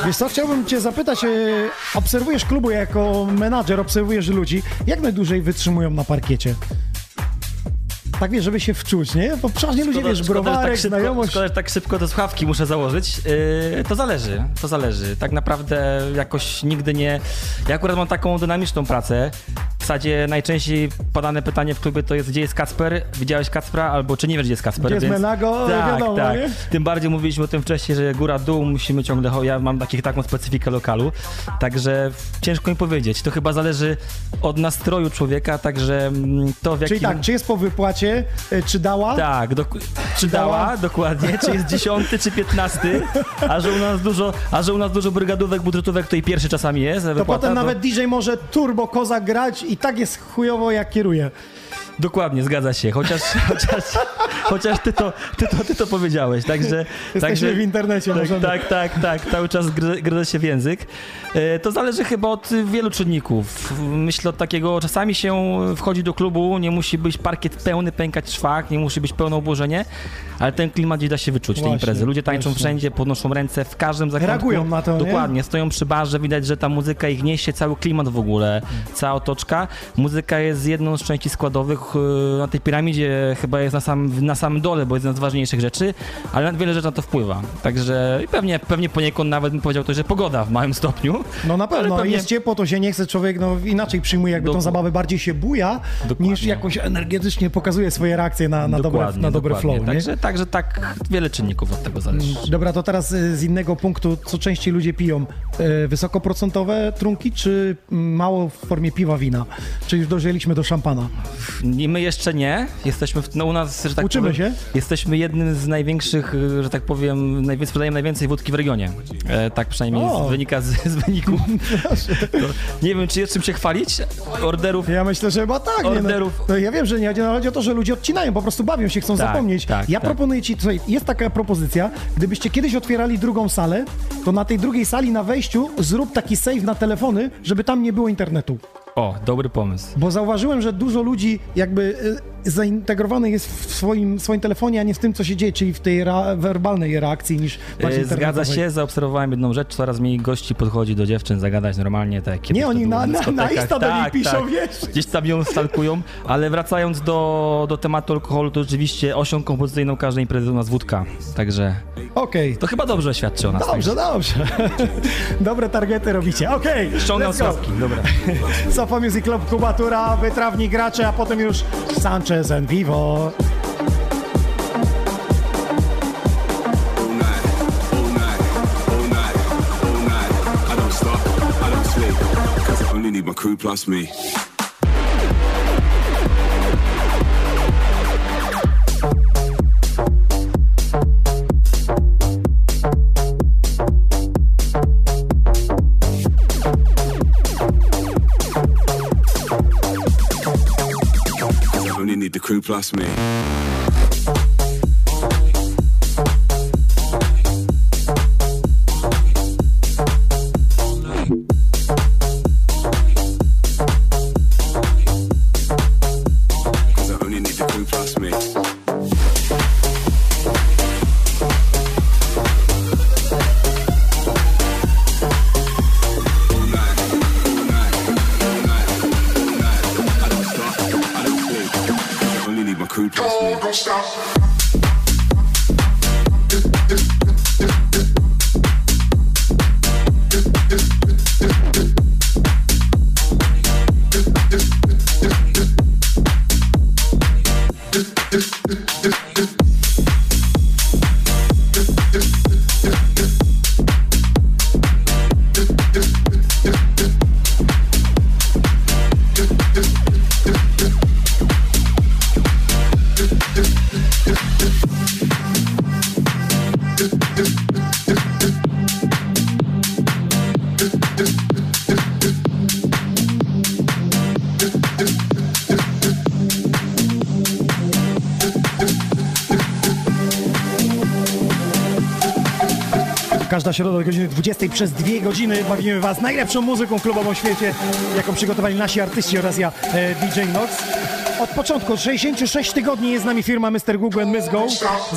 Wiesz co, chciałbym cię zapytać, obserwujesz klubu jako menadżer, obserwujesz ludzi, jak najdłużej wytrzymują na parkiecie? Tak, wiesz, żeby się wczuć, nie? Bo przeważnie ludzie, wiesz, browarek, tak szybko, znajomość... Szkoda, że tak szybko te słuchawki muszę założyć. To zależy. Tak naprawdę jakoś nigdy nie... Ja akurat mam taką dynamiczną pracę. W zasadzie najczęściej podane pytanie w klubie to jest, gdzie jest Kacper? Widziałeś Kacpra? Albo czy nie wiesz, gdzie jest Kacper? Gdzie jest Menago? Tak, wiadomo, tak. Nie? Tym bardziej mówiliśmy o tym wcześniej, że góra, dół, musimy ciągle... Ja mam taką specyfikę lokalu, także ciężko mi powiedzieć. To chyba zależy od nastroju człowieka, także to w jakim... Czyli tak, czy jest po wypłacie? Czy dała? Tak, czy dała, dokładnie, czy jest 10, czy 15, a że u nas dużo brygadówek, budżetówek, to i pierwszy czasami jest. To wypłata, potem nawet DJ może turbo koza grać i tak jest chujowo, jak kieruje. Dokładnie, zgadza się, chociaż ty to powiedziałeś, także... Jesteśmy w internecie. Tak, cały czas gryzę się w język. To zależy chyba od wielu czynników. Myślę od takiego, czasami się wchodzi do klubu, nie musi być parkiet pełny, pękać szwak, nie musi być pełne obłożenie, ale ten klimat gdzieś da się wyczuć, właśnie, tej imprezy. Ludzie tańczą wszędzie, podnoszą ręce w każdym zakątku. Reagują na to, dokładnie, nie? Stoją przy barze, widać, że ta muzyka ich niesie, cały klimat w ogóle, cała otoczka. Muzyka jest jedną z części składowych, na tej piramidzie chyba jest na samym dole, bo jest jedna z ważniejszych rzeczy, ale wiele rzeczy na to wpływa. Także pewnie poniekąd nawet bym powiedział to, że pogoda w małym stopniu. No na pewno, pewnie... jest ciepło, to się nie chce, człowiek inaczej przyjmuje jakby tą zabawę, bardziej się buja, dokładnie, niż jakoś energetycznie pokazuje swoje reakcje na dobre flow. Także tak, wiele czynników od tego zależy. Dobra, to teraz z innego punktu, co częściej ludzie piją? Wysokoprocentowe trunki, czy mało w formie piwa, wina? Czy już dożyliśmy do szampana? I my jeszcze nie. Jesteśmy u nas, że tak tak uczymy powiem, się. Jesteśmy jednym z największych, że tak powiem, sprzedajemy najwięcej wódki w regionie. Tak przynajmniej wynika z wyników. Nie wiem, czy jest czym się chwalić. Orderów. Ja myślę, że chyba tak. Orderów. Nie, no, ja wiem, że nie chodzi o to, że ludzie odcinają, po prostu bawią się, chcą zapomnieć. Tak, ja proponuję ci, tutaj jest taka propozycja, gdybyście kiedyś otwierali drugą salę, to na tej drugiej sali na wejściu zrób taki save na telefony, żeby tam nie było internetu. O, dobry pomysł. Bo zauważyłem, że dużo ludzi jakby zaintegrowanych jest w swoim telefonie, a nie w tym, co się dzieje, czyli w tej werbalnej reakcji niż bardziej zgadza się, zaobserwowałem jedną rzecz, coraz mniej gości podchodzi do dziewczyn zagadać normalnie, tak jak nie, oni na Insta do nich piszą, wiesz. Gdzieś tam ją stalkują, ale wracając do tematu alkoholu, to rzeczywiście osią kompozycyjną każdej imprezy u nas wódka, także okej. To chyba dobrze świadczy o nas. Dobrze, dobrze. Dobre targety robicie, okej. Ściągam sławki, dobra. Sofa Music Club, Kubatura, Wytrawni Gracze, a potem już Sanchez En Vivo. The crew plus me. Każda środa do godziny 20 przez 2 godziny bawimy Was najlepszą muzyką klubową w świecie, jaką przygotowali nasi artyści oraz ja, DJ Nox. Od początku, od 66 tygodni jest z nami firma Mr. Google and Miss Go.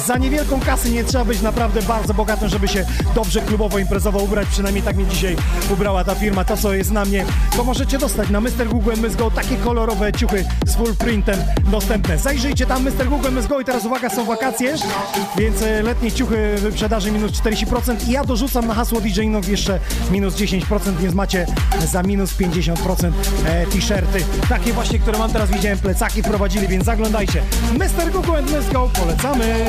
Za niewielką kasę nie trzeba być naprawdę bardzo bogatym, żeby się dobrze klubowo, imprezowo ubrać. Przynajmniej tak mnie dzisiaj ubrała ta firma. To, co jest na mnie, to możecie dostać na Mr. Google and Miss Go takie kolorowe ciuchy z full printem dostępne. Zajrzyjcie tam, Mr. Google and Miss Go. I teraz uwaga, są wakacje, więc letnie ciuchy w wyprzedaży minus 40%. I ja dorzucam na hasło DJ Nog jeszcze minus 10%, więc macie za minus 50% t-shirty. Takie właśnie, które mam teraz, widziałem plecaki i prowadzili, więc zaglądajcie. Mr. Google and Miss Go, polecamy!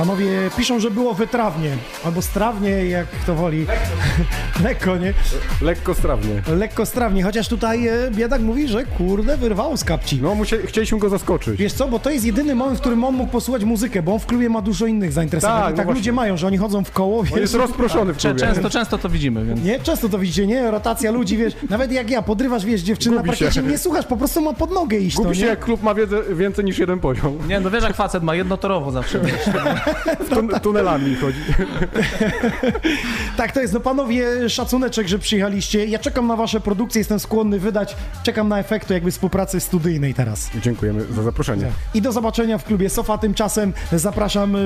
Panowie piszą, że było wytrawnie, albo strawnie, jak kto woli. Lekko, nie? Lekko strawnie. Lekko strawnie, chociaż tutaj biedak mówi, że kurde, wyrwało z kapci. No, chcieliśmy go zaskoczyć. Wiesz co, bo to jest jedyny moment, w którym on mógł posłuchać muzykę, bo on w klubie ma dużo innych zainteresowań. Tak, no tak ludzie mają, że oni chodzą w koło. Wiesz, on jest rozproszony w klubie. Często to widzimy. Więc... Nie? Często to widzicie, nie? Rotacja ludzi, wiesz. Nawet jak ja, podrywasz, wiesz, dziewczyny na parkiecie, nie słuchasz, po prostu ma pod nogę iść. Gubi się, jak klub ma więcej niż jeden poziom. Nie, no wiesz, jak facet ma jednotorowo zawsze. Tunelami chodzi. Tak to jest. No panowie, szacuneczek, że przyjechaliście. Ja czekam na wasze produkcje, jestem skłonny wydać. Czekam na efekty jakby współpracy studyjnej teraz. Dziękujemy za zaproszenie. I do zobaczenia w klubie Sofa. Tymczasem zapraszam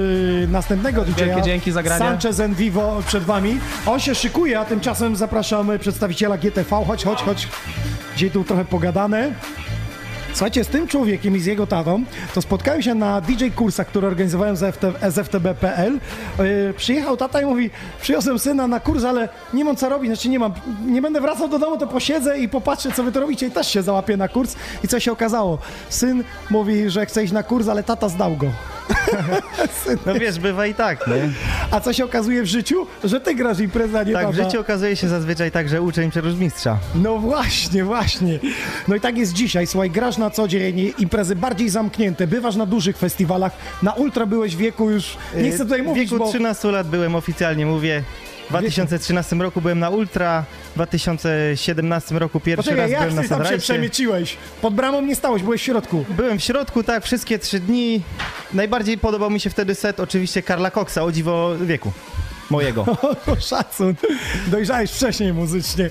następnego DJ-a. Dzięki za granie. Sanchez En Vivo przed wami. On się szykuje, a tymczasem zapraszamy przedstawiciela GTV. Chodź. Gdzie tu trochę pogadane. Słuchajcie, z tym człowiekiem i z jego tatą to spotkałem się na DJ kursach, które organizowałem z FTB.pl. Przyjechał tata i mówi, przyniosłem syna na kurs, ale nie mam co robić, znaczy nie będę wracał do domu, to posiedzę i popatrzę, co wy to robicie i też się załapię na kurs. I co się okazało? Syn mówi, że chce iść na kurs, ale tata zdał go. No wiesz, bywa i tak, nie? A co się okazuje w życiu? Że ty grasz impreza, nie tata. Tak, w życiu okazuje się zazwyczaj tak, że uczeń przeróż mistrza. No właśnie. No i tak jest dzisiaj, słuchaj, grasz na co dzień, imprezy bardziej zamknięte, bywasz na dużych festiwalach, na ultra byłeś w wieku już, nie chcę tutaj mówić, bo... W wieku 13 lat byłem, oficjalnie mówię. W 2013 roku byłem na ultra, w 2017 roku pierwszy raz byłem na Sunrise. Poczekaj, jak ty tam się przemieciłeś? Pod bramą nie stałeś, byłeś w środku. Byłem w środku, tak, wszystkie 3 dni. Najbardziej podobał mi się wtedy set oczywiście Karla Coxa, o dziwo wieku. Mojego. Szacun. Dojrzałeś wcześniej muzycznie.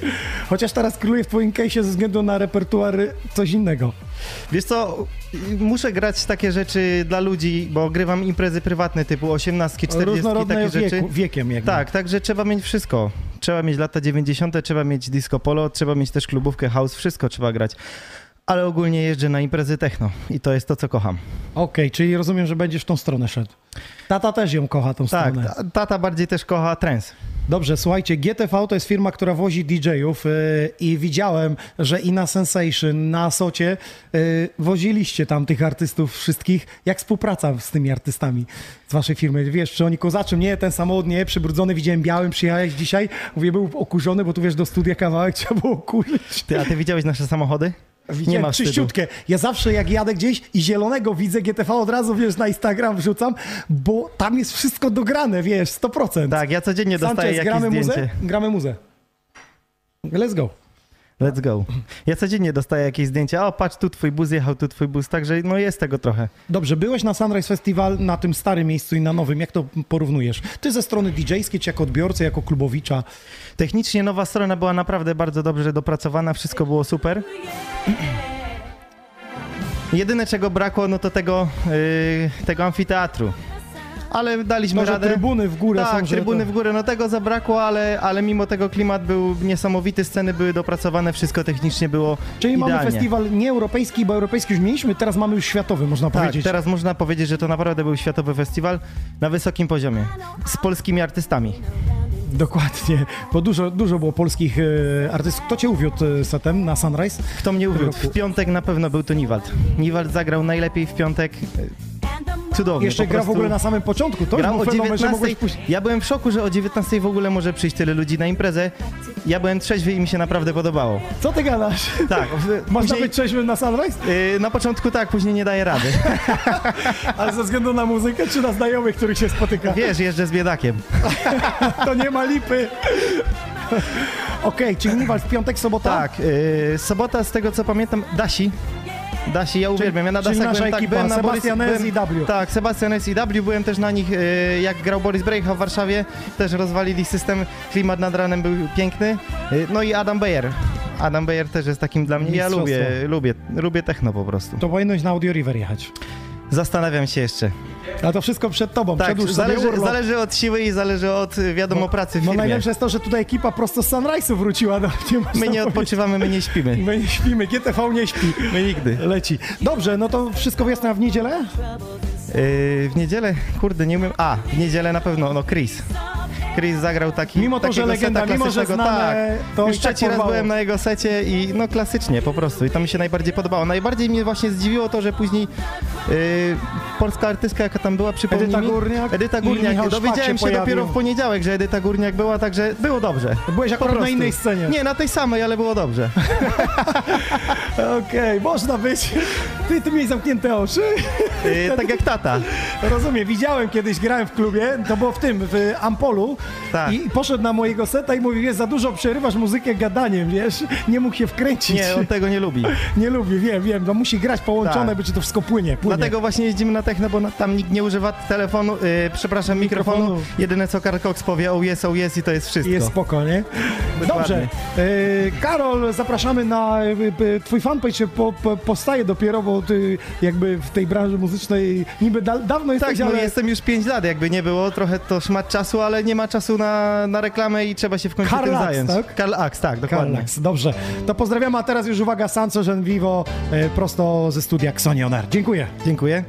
Chociaż teraz króluje w twoim case'ie ze względu na repertuar coś innego. Wiesz co, muszę grać takie rzeczy dla ludzi, bo grywam imprezy prywatne typu 18, 40, takie rzeczy. Wiekiem jakby. Tak, także trzeba mieć wszystko. Trzeba mieć lata 90, trzeba mieć disco polo, trzeba mieć też klubówkę, house, wszystko trzeba grać. Ale ogólnie jeżdżę na imprezy techno i to jest to, co kocham. Okej, czyli rozumiem, że będziesz w tą stronę szedł. Tata też ją kocha, tą stronę. Tak, tata bardziej też kocha trance. Dobrze, słuchajcie, GTV to jest firma, która wozi DJ-ów i widziałem, że i na Sensation, na Socie woziliście tam tych artystów wszystkich. Jak współpraca z tymi artystami z waszej firmy? Wiesz, czy oni kozaczą? Nie, ten samochód nie, przybrudzony, widziałem białym, przyjechałeś dzisiaj. Mówię, był okurzony, bo tu wiesz, do studia kawałek trzeba było kurzyć. A ty widziałeś nasze samochody? Nie ma czyściutkę. Ja zawsze jak jadę gdzieś i zielonego widzę GTV, od razu wiesz, na Instagram wrzucam, bo tam jest wszystko dograne, wiesz, 100%. Tak, ja codziennie dostaję jakieś zdjęcie. Gramy muzę. Let's go. Let's go. Ja codziennie dostaję jakieś zdjęcia. O, patrz, tu twój bus jechał, tu twój bus, także no jest tego trochę. Dobrze, byłeś na Sunrise Festival na tym starym miejscu i na nowym. Jak to porównujesz? Ty ze strony DJ-skiej, czy jako odbiorcy, jako klubowicza? Technicznie nowa strona była naprawdę bardzo dobrze dopracowana, wszystko było super. Jedyne, czego brakło, no to tego amfiteatru. Ale daliśmy radę. Trybuny w górę. Tak, trybuny w górę. No tego zabrakło, ale mimo tego klimat był niesamowity, sceny były dopracowane, wszystko technicznie było czyli idealnie. Mamy festiwal nie europejski, bo europejski już mieliśmy, teraz mamy już światowy, można powiedzieć. Tak, teraz można powiedzieć, że to naprawdę był światowy festiwal na wysokim poziomie, z polskimi artystami. Dokładnie, bo dużo było polskich artystów. Kto cię uwiódł setem na Sunrise? Kto mnie uwiódł? W piątek na pewno był to Nivald. Nivald zagrał najlepiej w piątek. Cudownie. Jeszcze gra w ogóle na samym początku, to grał o 19. Ja byłem w szoku, że o 19 w ogóle może przyjść tyle ludzi na imprezę. Ja byłem trzeźwy i mi się naprawdę podobało. Co ty gadasz? Tak. Można być trzeźwy na Sunrise? Na początku tak, później nie daję rady. Ale ze względu na muzykę czy na znajomych, których się spotyka? Wiesz, jeżdżę z biedakiem. To nie ma lipy. Okej, czyli Nivald w piątek, sobota? Tak, sobota z tego co pamiętam, Dasi, ja uwielbiam. Ja na Dasach byłem, tak, byłem na Sebastian S. i W. Tak, Sebastian S. i W. Byłem też na nich, jak grał Boris Brejcha w Warszawie. Też rozwalili system, klimat nad ranem był piękny. No i Adam Beyer. Adam Beyer też jest takim dla mnie. Ja lubię techno po prostu. To powinieneś na Audio River jechać. Zastanawiam się jeszcze. A to wszystko przed tobą. Tak, zależy od siły i zależy od, wiadomo, pracy w firmie. No najlepsze jest to, że tutaj ekipa prosto z Sunrise'u wróciła. No, my nie odpoczywamy, my nie śpimy. My nie śpimy, GTV nie śpi. My nigdy. Leci. Dobrze, no to wszystko jasne, a w niedzielę? W niedzielę? Kurde, nie umiem. W niedzielę na pewno, no Chris. Chris zagrał taki, mimo to, że legenda, mimo że znamy, tak. To już trzeci raz byłem na jego secie i no klasycznie po prostu i to mi się najbardziej podobało. Najbardziej mnie właśnie zdziwiło to, że później polska artystka jaka tam była, przypomnij mi. Edyta Górniak. Dowiedziałem się dopiero w poniedziałek, że Edyta Górniak była, także było dobrze. Byłeś akurat na innej scenie. Nie, na tej samej, ale było dobrze. Okej, można być. Ty miałeś zamknięte oczy. Tak jak tata. Rozumiem, widziałem kiedyś, grałem w klubie, to było w Ampolu, tak. I poszedł na mojego seta i mówi, wiesz, za dużo przerywasz muzykę gadaniem, wiesz, nie mógł się wkręcić. Nie, on tego nie lubi. Nie lubi, wiem, no musi grać połączone, tak. By ci to wszystko płynie. Dlatego właśnie jeździmy na techno, bo tam nikt nie używa telefonu, przepraszam, mikrofonu. Jedyne co Karl Cox powie, oh yes i to jest wszystko. Jest spoko, nie? Dobrze, Karol, zapraszamy na twój fanpage, powstaje dopiero, bo ty jakby w tej branży muzycznej niby dawno jesteś, tak, ale... No jestem już 5 lat, jakby nie było, trochę to szmat czasu, ale nie ma czasu na reklamę i trzeba się w końcu tym zająć. Tak? Karl Ax, tak, dokładnie. Karl Ax, dobrze. To pozdrawiam, a teraz już uwaga, Sanchez En Vivo, prosto ze studia Xoni On Air. Dziękuję. Dziękuję.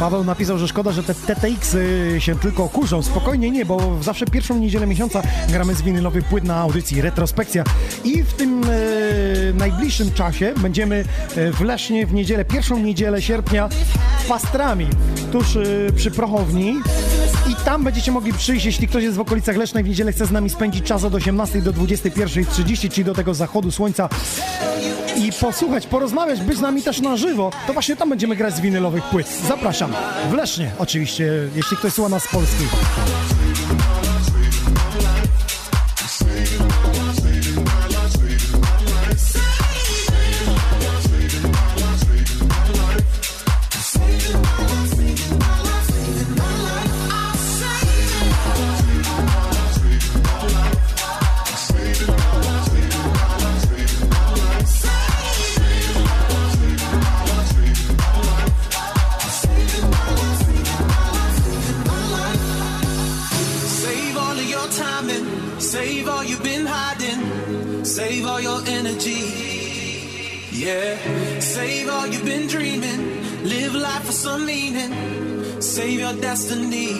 Paweł napisał, że szkoda, że te TTX-y się tylko kurzą. Spokojnie nie, bo zawsze pierwszą niedzielę miesiąca gramy z winylowych płyt na audycji Retrospekcja. I w tym najbliższym czasie będziemy w Lesznie w niedzielę, pierwszą niedzielę sierpnia w Pastrami, tuż przy Prochowni. I tam będziecie mogli przyjść, jeśli ktoś jest w okolicach Lesznej w niedzielę, chce z nami spędzić czas od 18 do 21.30, czyli do tego zachodu słońca i posłuchać, porozmawiać, być z nami też na żywo, to właśnie tam będziemy grać z winylowych płyt. Zapraszam. W Lesznie oczywiście, jeśli ktoś słucha nas z Polski.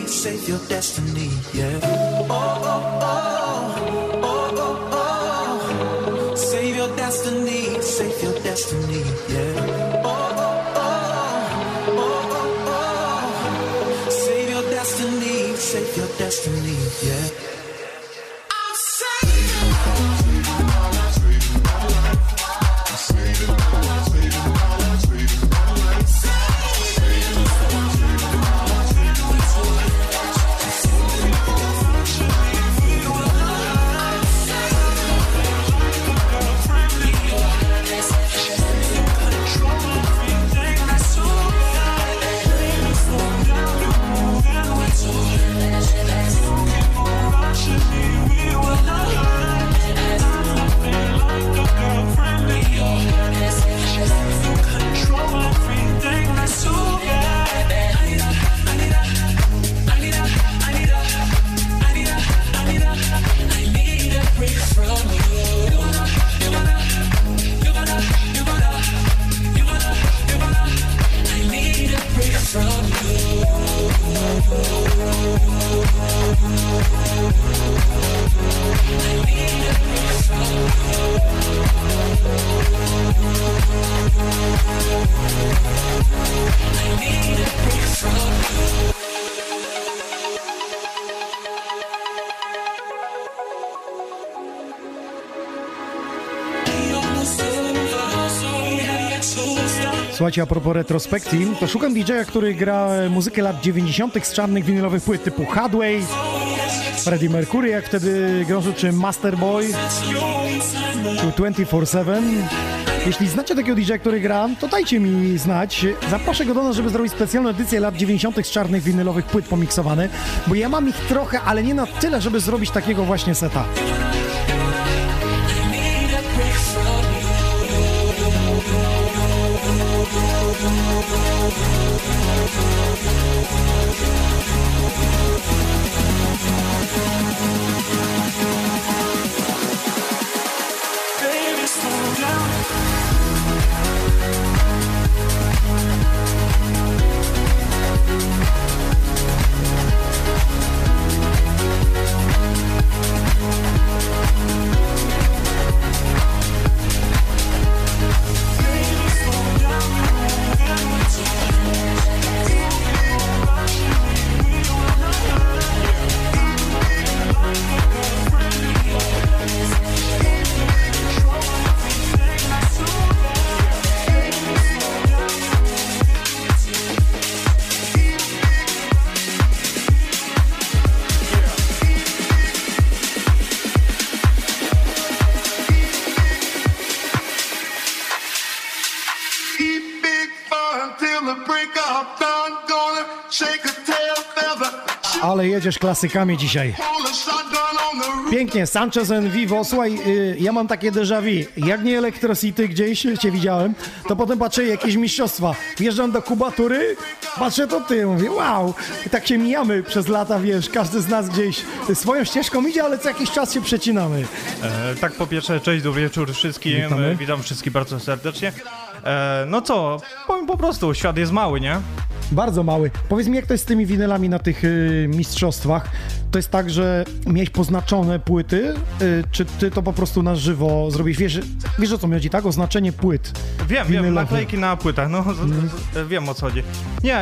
Save your destiny, yeah. Oh, oh, oh, oh, oh, oh. Save your destiny, save your destiny, yeah. Oh, oh, oh, oh, oh, oh. Save your destiny, save your destiny, yeah. Słuchajcie, a propos retrospekcji, to szukam DJ-a, który gra muzykę lat 90. z czarnych winylowych płyt typu Hadway, Freddie Mercury, jak wtedy grążył, czy Masterboy, czy 24-7. Jeśli znacie takiego DJ-a, który gra, to dajcie mi znać. Zaproszę go do nas, żeby zrobić specjalną edycję lat 90. z czarnych winylowych płyt pomiksowane, bo ja mam ich trochę, ale nie na tyle, żeby zrobić takiego właśnie seta. Ale jedziesz klasykami dzisiaj. Pięknie, Sanchez En Vivo. Słuchaj, ja mam takie déjà vu. Jak nie Electro City gdzieś cię widziałem, to potem patrzę jakieś mistrzostwa. Wjeżdżam do Kubatury, patrzę to ty, mówię wow. I tak się mijamy przez lata, wiesz, każdy z nas gdzieś swoją ścieżką idzie, ale co jakiś czas się przecinamy. Tak, po pierwsze, cześć, dobry wieczór wszystkim. Witamy. Witam wszystkich bardzo serdecznie. No co, powiem po prostu, świat jest mały, nie? Bardzo mały. Powiedz mi, jak to jest z tymi winylami na tych mistrzostwach? To jest tak, że miałeś poznaczone płyty, czy ty to po prostu na żywo zrobisz? Wiesz o co mi chodzi, tak? Oznaczenie płyt. Wiem, naklejki na płytach, no wiem o co chodzi.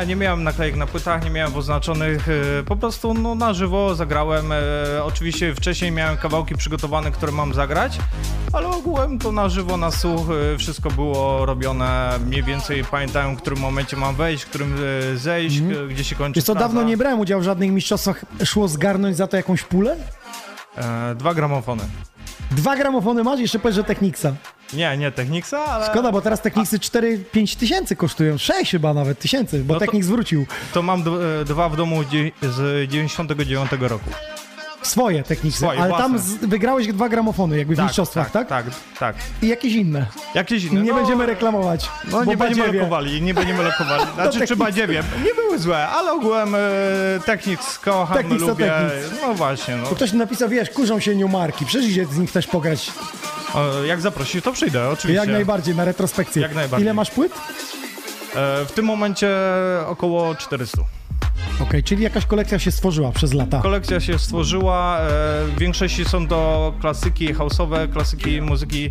Nie miałem naklejek na płytach, nie miałem oznaczonych, po prostu no, na żywo zagrałem. Oczywiście wcześniej miałem kawałki przygotowane, które mam zagrać, ale ogółem to na żywo, na słuch, wszystko było robione, mniej więcej pamiętałem, w którym momencie mam wejść, w którym zejść, gdzie się kończy. Wiesz co, dawno nie brałem udziału w żadnych mistrzostwach, szło zgarnąć za to jakąś pulę? 2 gramofony. 2 gramofony masz? Jeszcze powiedz, że Technicsa. Nie Technicsa, ale... Szkoda, bo teraz Technicsy 4-5 tysięcy kosztują, 6 chyba nawet tysięcy, bo no Technics zwrócił. To mam 2 w domu z 99 roku. Swoje Technicsy, swoje, ale własne. Tam wygrałeś 2 gramofony jakby w mistrzostwach, tak? Tak. I jakieś inne. Nie będziemy reklamować. No, nie będziemy lokowali, Znaczy, czy Badziewie. Nie były złe, ale ogółem Technics kocham, lubię. No właśnie. No. Ktoś napisał, wiesz, kurzą się niumarki, przecież idzie z nich też pograć. Jak zaprosisz, to przyjdę, oczywiście. Jak najbardziej, na retrospekcję. Jak najbardziej. Ile masz płyt? W tym momencie około 400. Okej, czyli jakaś kolekcja się stworzyła przez lata. Kolekcja się stworzyła, w większości są to klasyki house'owe, klasyki muzyki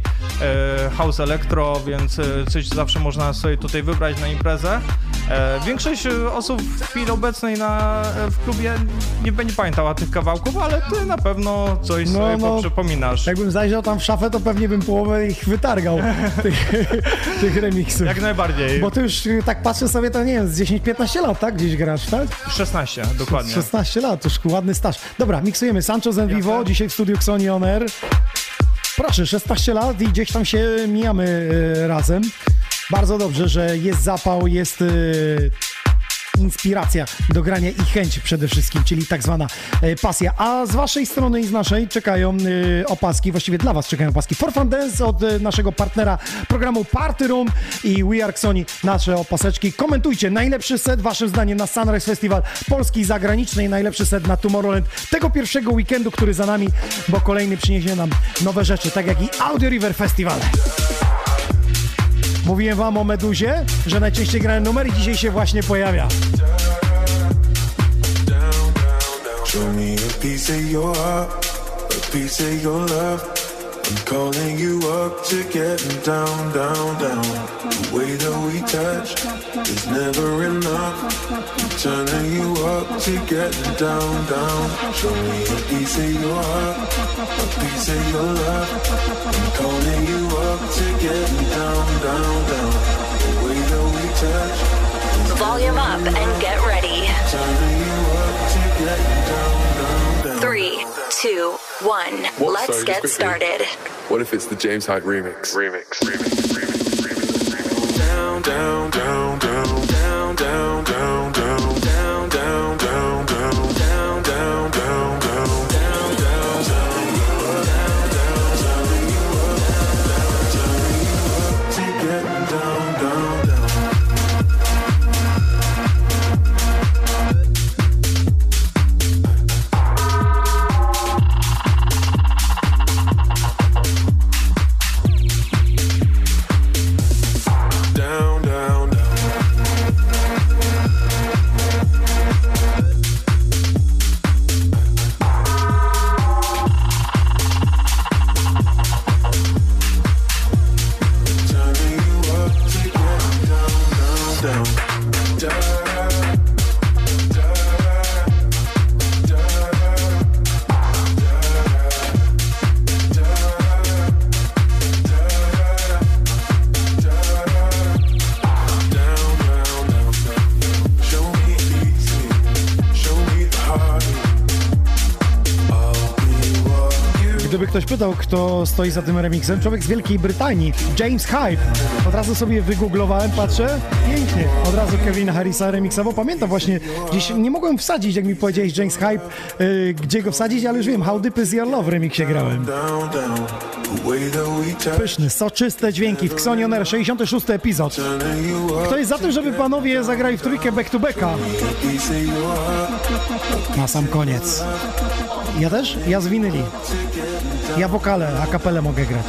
house electro, więc coś zawsze można sobie tutaj wybrać na imprezę. Większość osób w chwili obecnej w klubie nie będzie pamiętała tych kawałków, ale ty na pewno coś sobie przypominasz. Jakbym zajrzał tam w szafę, to pewnie bym połowę ich wytargał, tych remiksów. Jak najbardziej. Bo ty już tak patrzę sobie, to nie wiem, z 10-15 lat, tak? Gdzieś grasz, tak? 16, dokładnie. 16 lat, to już ładny staż. Dobra, miksujemy Sanchez En Vivo, dzisiaj w studiu Xoni On Air. Proszę, 16 lat i gdzieś tam się mijamy razem. Bardzo dobrze, że jest zapał, jest inspiracja do grania i chęć przede wszystkim, czyli tak zwana pasja. A z waszej strony i z naszej czekają opaski, właściwie dla was czekają opaski For Fun Dance od naszego partnera programu Party Room i We Are Xoni, nasze opaseczki. Komentujcie najlepszy set waszym zdaniem na Sunrise Festival Polski i zagranicznej, najlepszy set na Tomorrowland tego pierwszego weekendu, który za nami, bo kolejny przyniesie nam nowe rzeczy, tak jak i Audio River Festival. Mówiłem wam o Meduzie, że najczęściej grałem numer i dzisiaj się właśnie pojawia. Show me a piece of your heart, a piece of your love. I'm calling you up to getting down, down, down. The way that we touch is never enough. I'm turning you up to getting down, down. Show me a piece of your heart, a piece of your love. I'm calling you up to getting down, down, down. The way that we touch. Volume up and get ready. Turning you up to getting down, down, down. 3, 2, 1, let's get started. What if it's the James Hyde remix? Remix. Down, down, down, down, down, down, down, down, down, down, down, down, down, down, down, down. Ktoś pytał, kto stoi za tym remixem. Człowiek z Wielkiej Brytanii, James Hyde. Od razu sobie wygooglowałem, patrzę, pięknie. Od razu Kevina Harrisa remixował. Pamiętam właśnie, gdzieś nie mogłem wsadzić, jak mi powiedziałeś James Hyde, gdzie go wsadzić, ale już wiem, How Deep Is Your Love w remixie grałem. Pyszny, soczyste dźwięki w Xoni On Air, 66. epizod. Kto jest za tym, żeby panowie zagrali w trójkę back to backa? Na sam koniec. Ja też? Ja z winyli. Ja wokale, a kapelę mogę grać.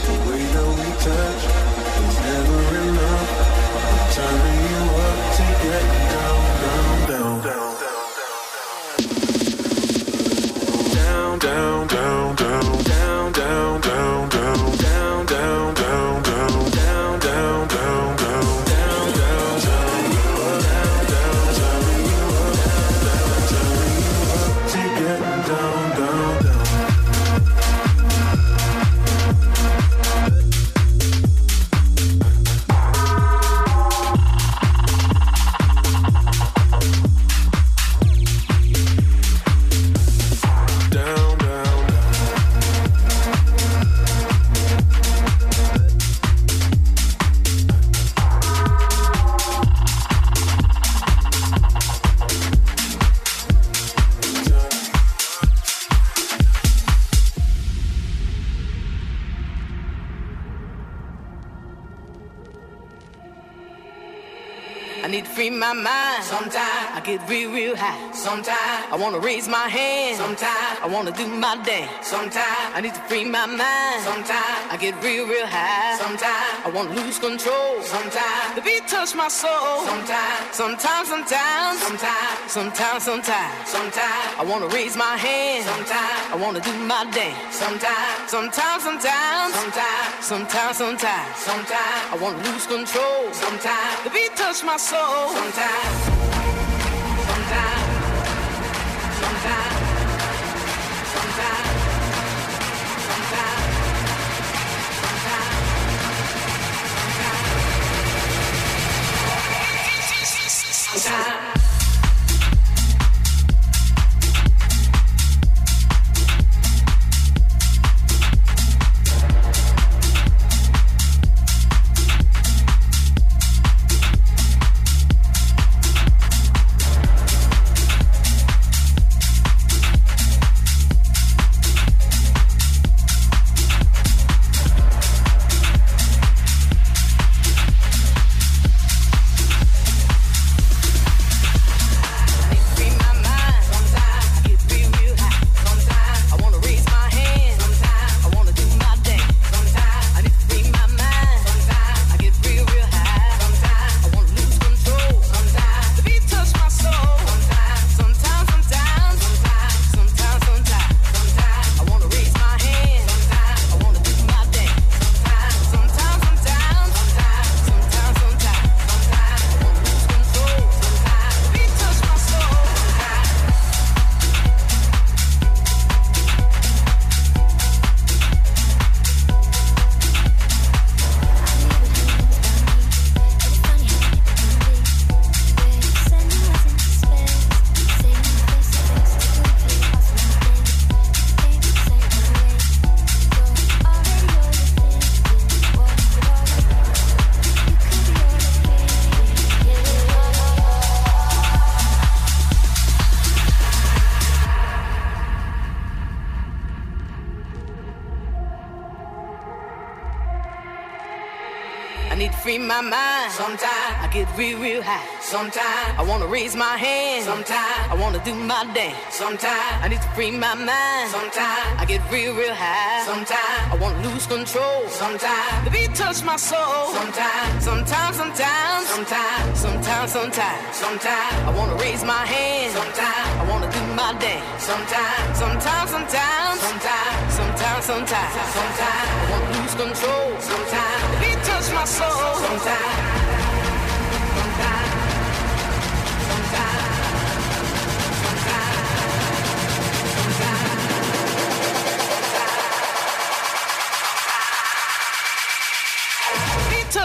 I need to free my mind. Sometimes I get real, real high. Sometimes I wanna raise my hand. Sometimes I wanna do my dance. Sometimes I need to free my mind. Sometimes I get real, real high. Sometimes I wanna lose control. Sometimes the beat touch my soul. Sometimes, sometimes, sometimes, sometimes, sometimes, sometimes, sometimes I wanna raise my hand. Sometimes I wanna do my dance. Sometimes, sometimes, sometimes, sometimes, sometimes, sometimes, sometimes I wanna lose control. Sometimes the beat touch my soul. Sometimes, sometimes, sometimes, sometimes, sometimes, sometimes, sometimes, sometimes. My mind. Sometimes I get real, real high. Sometimes I wanna raise my hand. Sometimes I wanna do my dance. Sometimes I need to free my mind. Sometimes I get real, real high. Sometimes I wanna lose control. Sometimes the beat touch my soul. Sometimes, sometimes, sometimes, sometimes, sometimes, sometimes, sometimes I wanna raise my hand. Sometimes I wanna do my dance. Sometimes, sometimes, sometimes, sometimes, sometimes, sometimes, sometimes I wanna lose control. Sometimes the beat touch my soul. Sometimes.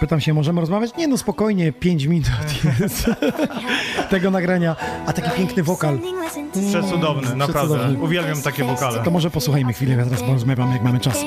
Pytam się, możemy rozmawiać? Nie, no spokojnie, 5 minut jest tego nagrania, a taki piękny wokal. Przecudowny, naprawdę. Przecudowny. Uwielbiam takie wokale. To może posłuchajmy chwilę, ja teraz porozmawiam, jak mamy czas.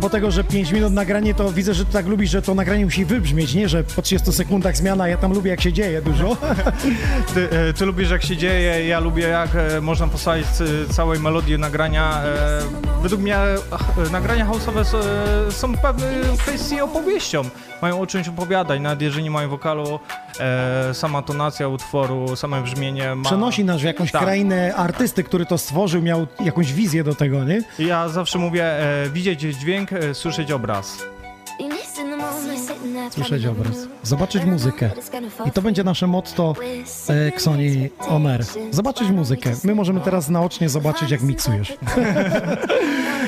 Po tego, że 5 minut nagranie, to widzę, że ty tak lubisz, że to nagranie musi wybrzmieć, nie? Że po 30 sekundach zmiana, ja tam lubię, jak się dzieje dużo. Ty lubisz, jak się dzieje, ja lubię, jak można posłuchać całej melodii nagrania. Według mnie nagrania house'owe są pewne kwestie opowieścią. Mają o czymś opowiadać, nawet jeżeli nie mają wokalu, sama tonacja utworu, same brzmienie ma... Przenosi nas w jakąś krainę artysty, który to stworzył, miał jakąś wizję do tego, nie? Ja zawsze mówię, widzieć dźwięk, słyszeć obraz. Słyszeć obraz, zobaczyć muzykę. I to będzie nasze motto Xoni On Air. Zobaczyć muzykę. My możemy teraz naocznie zobaczyć, jak miksujesz.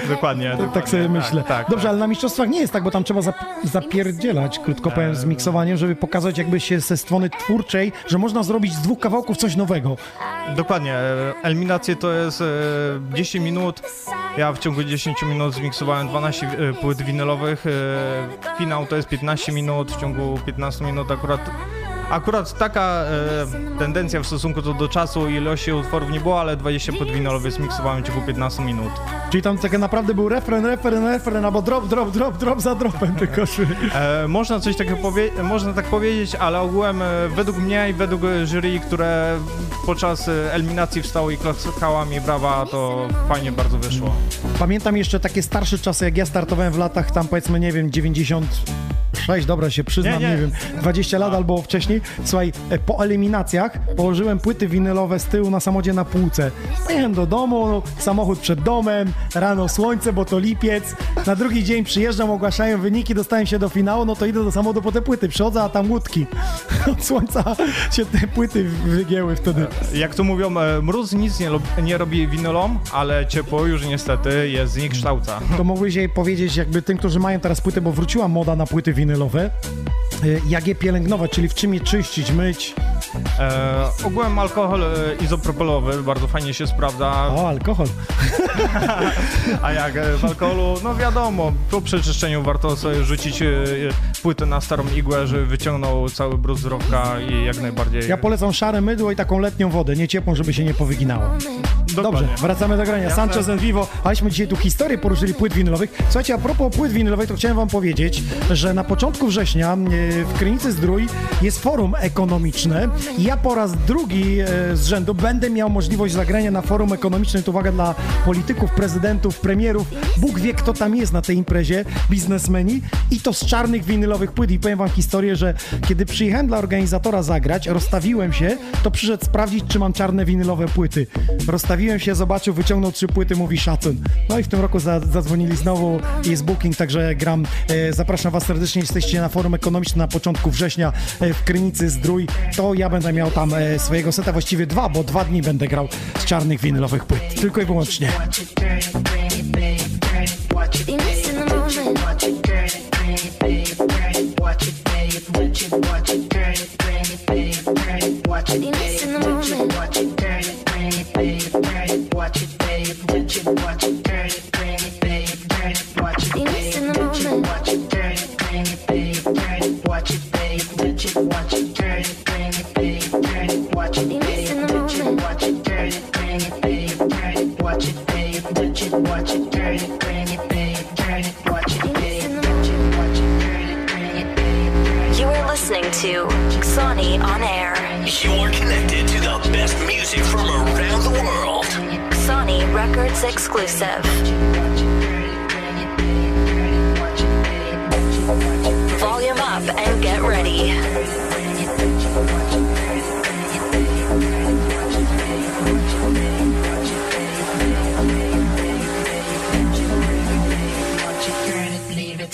Dokładnie. Tak sobie myślę. Tak, dobrze, tak. Ale na mistrzostwach nie jest tak, bo tam trzeba zapierdzielać, krótko powiem, z miksowaniem, żeby pokazać jakby się ze strony twórczej, że można zrobić z 2 kawałków coś nowego. Dokładnie. Eliminacje to jest 10 minut. Ja w ciągu 10 minut zmiksowałem 12 płyt winylowych. Finał to jest 15 minut. W ciągu 15 minut akurat taka tendencja w stosunku do czasu i ilości utworów nie było, ale 20 płyt winylowych zmiksowałem w ciągu 15 minut. Czyli tam tak naprawdę był refren, albo drop za dropem tylko szły. Można tak powiedzieć, ale ogółem według mnie i według jury, które podczas eliminacji wstało i klaskało mi brawa, to fajnie bardzo wyszło. Pamiętam jeszcze takie starsze czasy, jak ja startowałem w latach tam powiedzmy, nie wiem, 96, dobra się przyznam, nie wiem, 20 lat albo wcześniej. Słuchaj, po eliminacjach położyłem płyty winylowe z tyłu na samochodzie na półce. Pojechałem do domu, samochód przed domem, rano słońce, bo to lipiec. Na drugi dzień przyjeżdżam, ogłaszają wyniki, dostałem się do finału, no to idę do samochodu po te płyty, przychodzę, a tam łódki. Od słońca się te płyty wygięły wtedy. Jak to mówią, mróz nic nie robi winylom, ale ciepło już niestety jest zniekształca. To mogłeś jej powiedzieć jakby tym, którzy mają teraz płyty, bo wróciła moda na płyty winylowe, jak je pielęgnować, czyli w czym je czyścić, myć? Ogółem alkohol izopropylowy bardzo fajnie się sprawdza. O, alkohol! A jak w alkoholu, no wiadomo, po przeczyszczeniu warto sobie rzucić płytę na starą igłę, żeby wyciągnął cały brud z rowka i jak najbardziej... Ja polecam szare mydło i taką letnią wodę, nie ciepłą, żeby się nie powyginało. Dokładnie. Dobrze, wracamy do grania. Sanchez En Vivo, aleśmy dzisiaj tu historię poruszyli płyt winylowych. Słuchajcie, a propos płyt winylowych, to chciałem wam powiedzieć, że na początku września w Krynicy Zdrój jest forum ekonomiczne. Ja po raz drugi z rzędu będę miał możliwość zagrania na forum ekonomicznym. To uwaga dla polityków, prezydentów, premierów. Bóg wie, kto tam jest na tej imprezie, biznesmeni. I to z czarnych winylowych płyt. I powiem wam historię, że kiedy przyjechałem dla organizatora zagrać, rozstawiłem się, to przyszedł sprawdzić, czy mam czarne winylowe płyty. Rozstawiłem się, zobaczył, wyciągnął 3 płyty, mówi szacun. No i w tym roku zadzwonili znowu, jest booking, także gram. Zapraszam was serdecznie, jesteście na forum ekonomicznym na początku września w Krynicy Zdrój. To ja będę miał tam swojego seta, właściwie 2, bo 2 dni będę grał z czarnych winylowych płyt. Tylko i wyłącznie. To Xoni On Air. You're connected to the best music from around the world. Xoni Records exclusive. Volume up and get ready.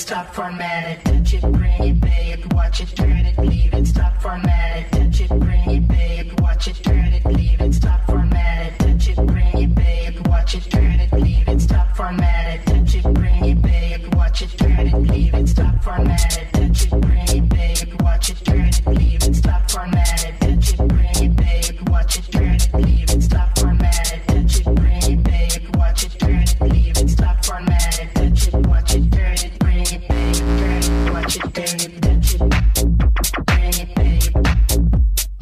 stop, format it, touch it, bring it, pay it, watch it, turn it, leave it, stop, format it, touch it, bring it, pay it, watch it, turn it, leave it, stop, format it, touch it, bring it, pay it, watch it, turn it, leave it, stop, format it, touch it, bring it, pay it, watch it, turn it, leave it, stop, format it, touch it, bring it, pay it, watch it, turn it, leave it, stop, format it, touch it, bring it, pay it, watch it, turn it, leave it, stop, format it, touch it, bring it, pay it, watch it, turn it, leave it, stop, format it, touch it, watch it, turn it. Watch it, turn it, touch it, bring it, pay it, touch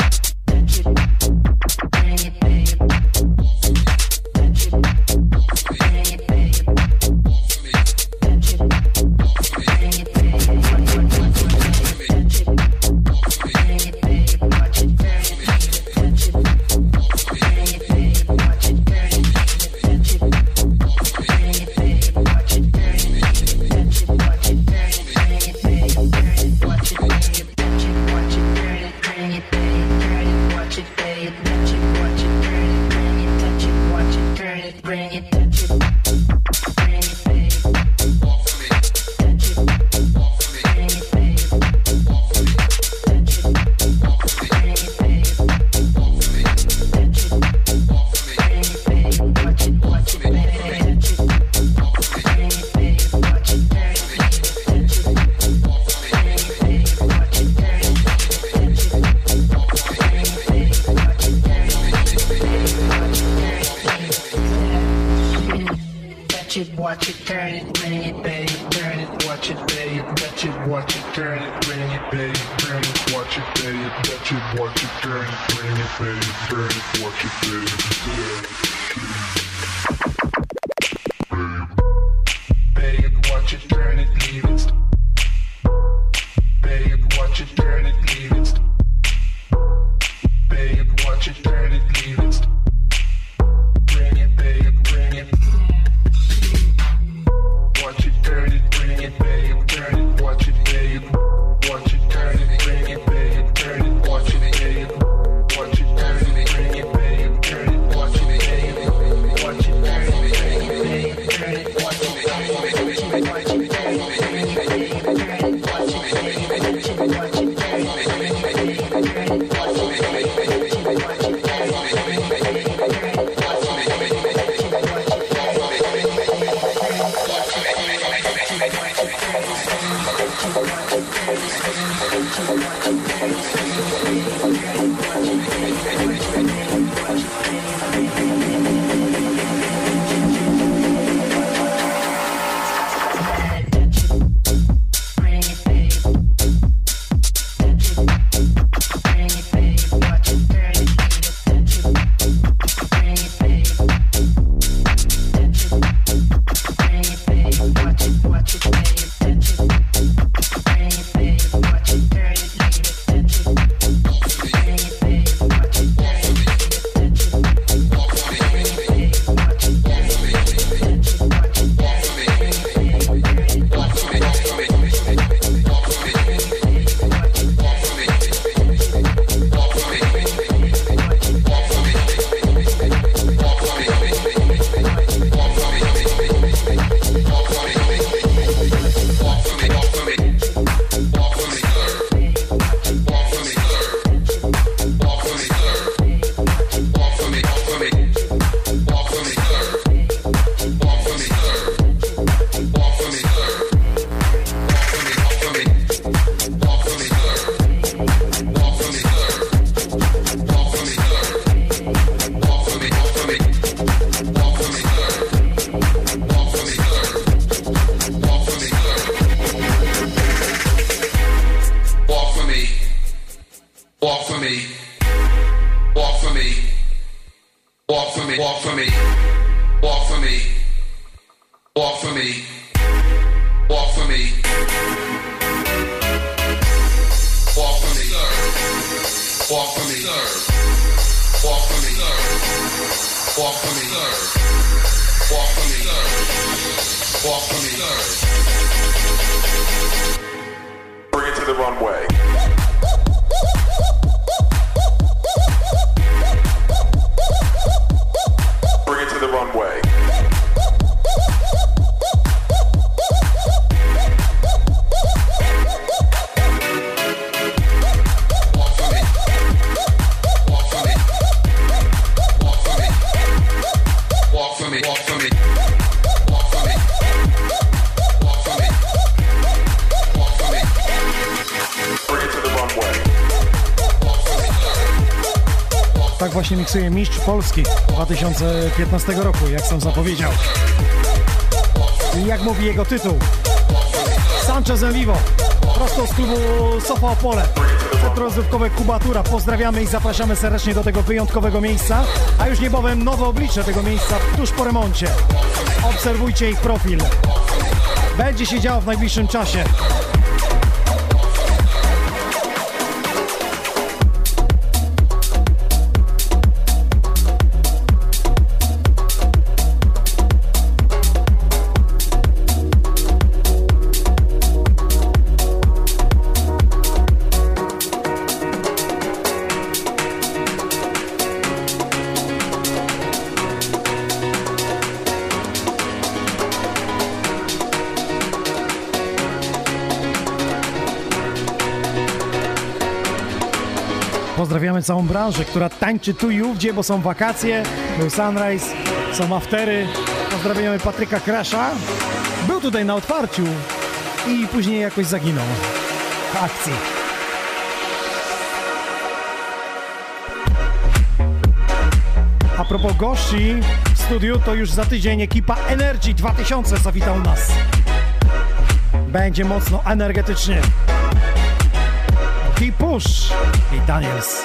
it, bring it, pay it, touch it, bring it, pay it, touch it, bring it, pay it, touch it, bring it, pay it, watch it, turn it, touch it, bring it, pay it, watch it, turn it, touch it, bring it, pay it, watch it, turn it, touch it, watch it, turn it. Way. właśnie miksuje mistrz Polski 2015 roku, jak sam zapowiedział. I jak mówi jego tytuł? Sanchez En Vivo, prosto z klubu Sofa Opole. Rozrywkowe Kubatura. Pozdrawiamy i zapraszamy serdecznie do tego wyjątkowego miejsca, a już niebawem nowe oblicze tego miejsca tuż po remoncie. Obserwujcie ich profil. Będzie się działo w najbliższym czasie. Pozdrawiamy całą branżę, która tańczy tu i ówdzie, bo są wakacje, był Sunrise, są aftery. Pozdrawiamy Patryka Krasza. Był tutaj na otwarciu i później jakoś zaginął w akcji. A propos gości w studiu, to już za tydzień ekipa Energy 2000 zawitał nas. Będzie mocno energetycznie. I Push i Daniels.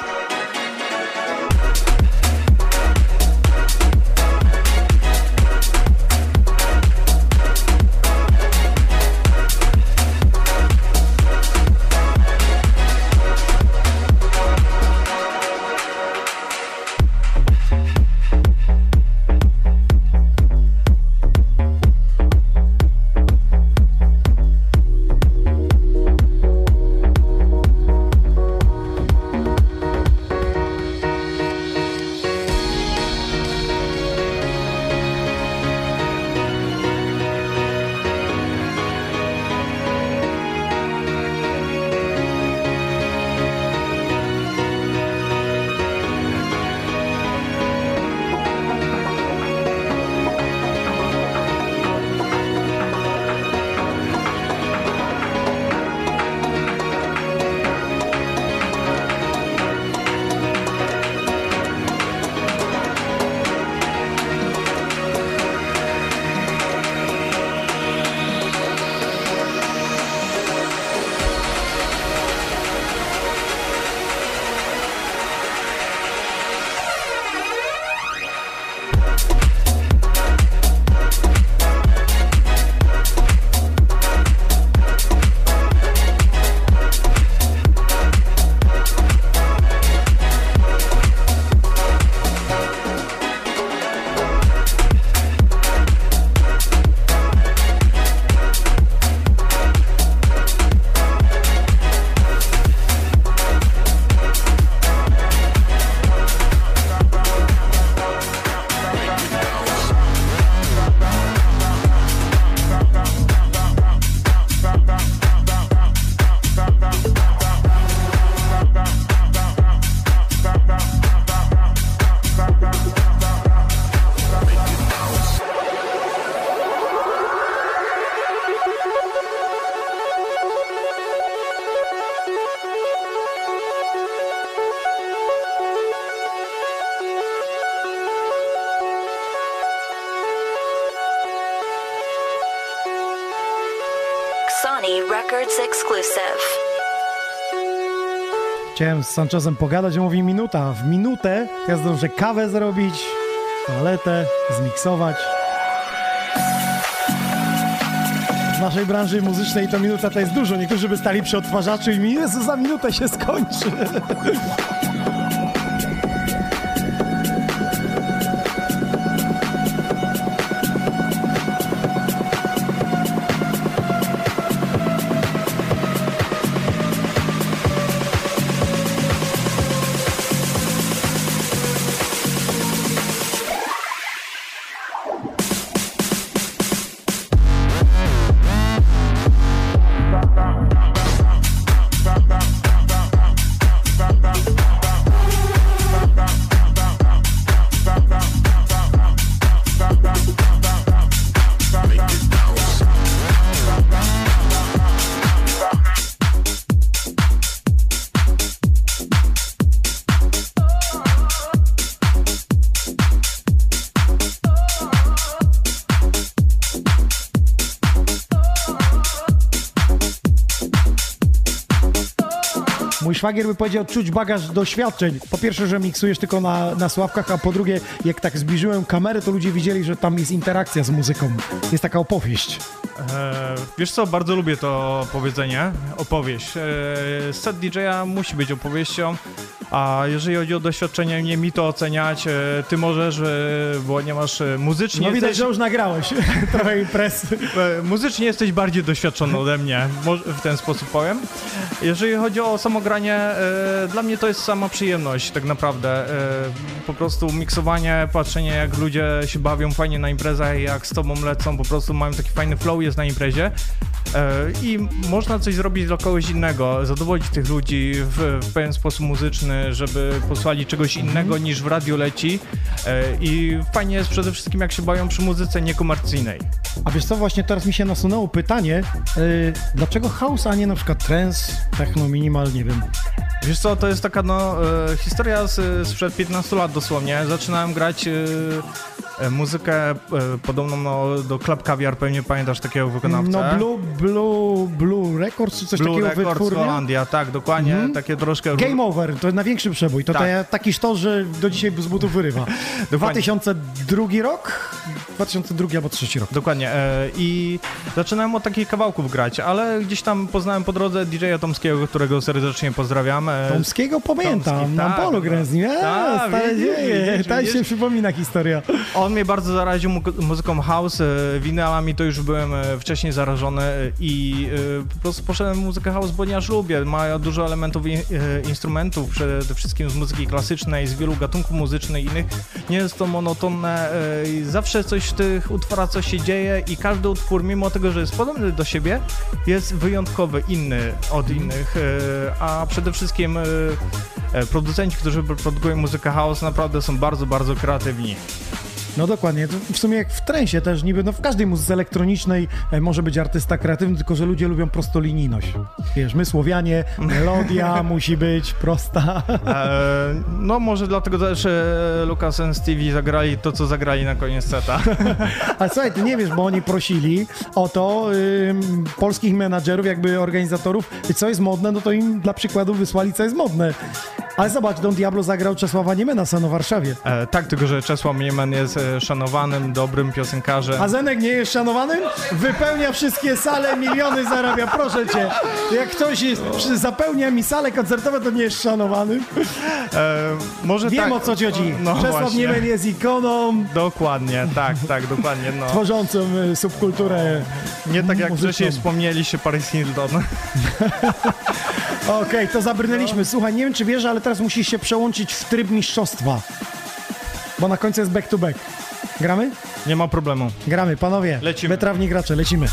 Sony Records exclusive. Chciałem z Sanchezem pogadać, on mówi minuta. W minutę ja zdążę kawę zrobić, toaletę, zmiksować. W naszej branży muzycznej to minuta to jest dużo. Niektórzy by stali przy odtwarzaczu i mi Jezu, za minutę się skończy. Mój szwagier by powiedział, czuć bagaż doświadczeń. Po pierwsze, że miksujesz tylko na sławkach, a po drugie, jak tak zbliżyłem kamerę, to ludzie widzieli, że tam jest interakcja z muzyką. Jest taka opowieść. Wiesz co, bardzo lubię to powiedzenie, opowieść. Set DJ-a musi być opowieścią, a jeżeli chodzi o doświadczenie, nie mi to oceniać, ty możesz, bo nie masz muzycznie... No widać, że już nagrałeś trochę imprez. Muzycznie jesteś bardziej doświadczony ode mnie, w ten sposób powiem. Jeżeli chodzi o samogranie, dla mnie to jest sama przyjemność tak naprawdę. Po prostu miksowanie, patrzenie jak ludzie się bawią fajnie na imprezach, jak z tobą lecą, po prostu mają taki fajny flow jest na imprezie i można coś zrobić dla kogoś innego, zadowolić tych ludzi w pewien sposób muzyczny, żeby posłali czegoś innego niż w radiu leci i fajnie jest przede wszystkim jak się bawią przy muzyce niekomercyjnej. A wiesz co, właśnie teraz mi się nasunęło pytanie, dlaczego house, a nie na przykład trance, techno, minimal, nie wiem. Wiesz co, to jest taka historia sprzed 15 lat dosłownie. Zaczynałem grać muzykę podobną do Club Caviar, pewnie pamiętasz takiego wykonawcę. No Blue Records czy coś takiego wytwórnia? Blue Records, Holandia, tak, dokładnie, takie troszkę... Game Over, to największy przebój, to tak. Taki sztos, że do dzisiaj z butów wyrywa. 2002 rok? 2002 albo 2003 rok. Dokładnie i zaczynałem od takich kawałków grać, ale gdzieś tam poznałem po drodze DJ-a Tomskiego, którego serdecznie pozdrawiam. Tomskiego pamiętam, Tomski, na polu grę z nim, stare dzieje, tam się przypomina historia. On mnie bardzo zaraził muzyką house, winylami to już byłem wcześniej zarażony i po prostu poszedłem w muzykę house, ponieważ lubię, ma dużo elementów instrumentów, przede wszystkim z muzyki klasycznej, z wielu gatunków muzycznych innych, nie jest to monotonne, zawsze coś w tych utworach coś się dzieje i każdy utwór, mimo tego, że jest podobny do siebie, jest wyjątkowy, inny od innych, a przede wszystkim producenci, którzy produkują muzykę house, naprawdę są bardzo, bardzo kreatywni. No dokładnie, w sumie jak w trensie też niby, no w każdej muzyce elektronicznej może być artysta kreatywny, tylko że ludzie lubią prostolinijność. Wiesz, my Słowianie, melodia musi być prosta. No może dlatego też Lucas and Stevie zagrali to, co zagrali na koniec seta. A słuchaj, ty nie wiesz, bo oni prosili o to polskich menadżerów, jakby organizatorów, co jest modne, no to im dla przykładu wysłali, co jest modne. Ale zobacz, Don Diablo zagrał Czesława Niemena na Warszawie. Tak, tylko że Czesław Niemen jest szanowanym, dobrym piosenkarzem. A Zenek nie jest szanowanym? Wypełnia wszystkie sale, miliony zarabia, proszę cię. Jak ktoś zapełnia mi sale koncertowe, to nie jest szanowany. Może wiem, tak, o co ci chodzi. No, Czesław Niemen jest ikoną. Dokładnie, tak, dokładnie. No. Tworzącą subkulturę. Nie tak jak wcześniej wspomnieliście Paris Hilton. Okej, to zabrnęliśmy. Słuchaj, nie wiem czy wiesz, ale teraz musisz się przełączyć w tryb mistrzostwa. Bo na końcu jest back to back. Gramy? Nie ma problemu. Gramy, panowie. Lecimy. Wytrawni gracze, lecimy.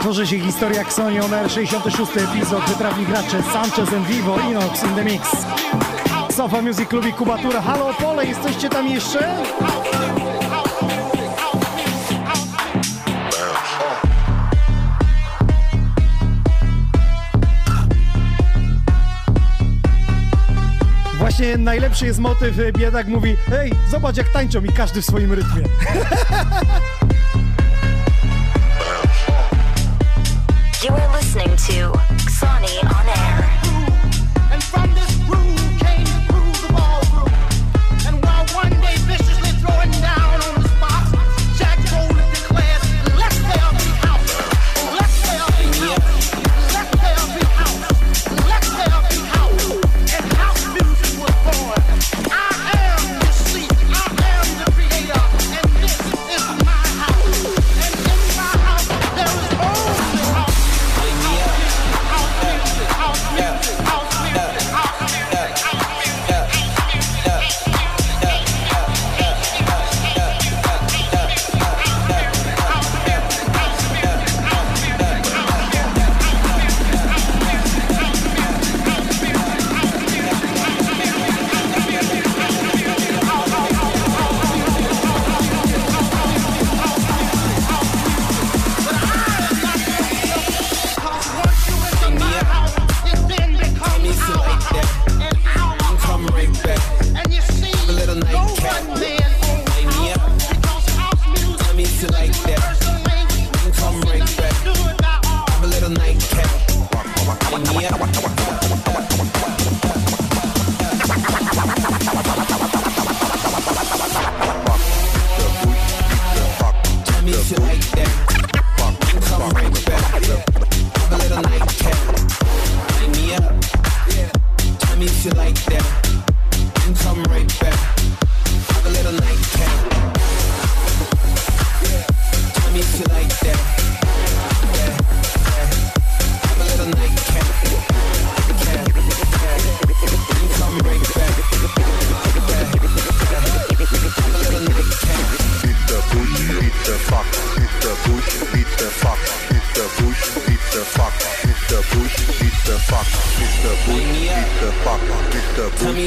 Tworzy się historia Xoni On Air, 66. epizod, wytrawni gracze Sanchez En Vivo, Inox in the Mix. Sofa Music Club i Kubatura. Halo Opole, jesteście tam jeszcze? Właśnie najlepszy jest motyw, biedak mówi: hej, zobacz jak tańczą i każdy w swoim rytmie.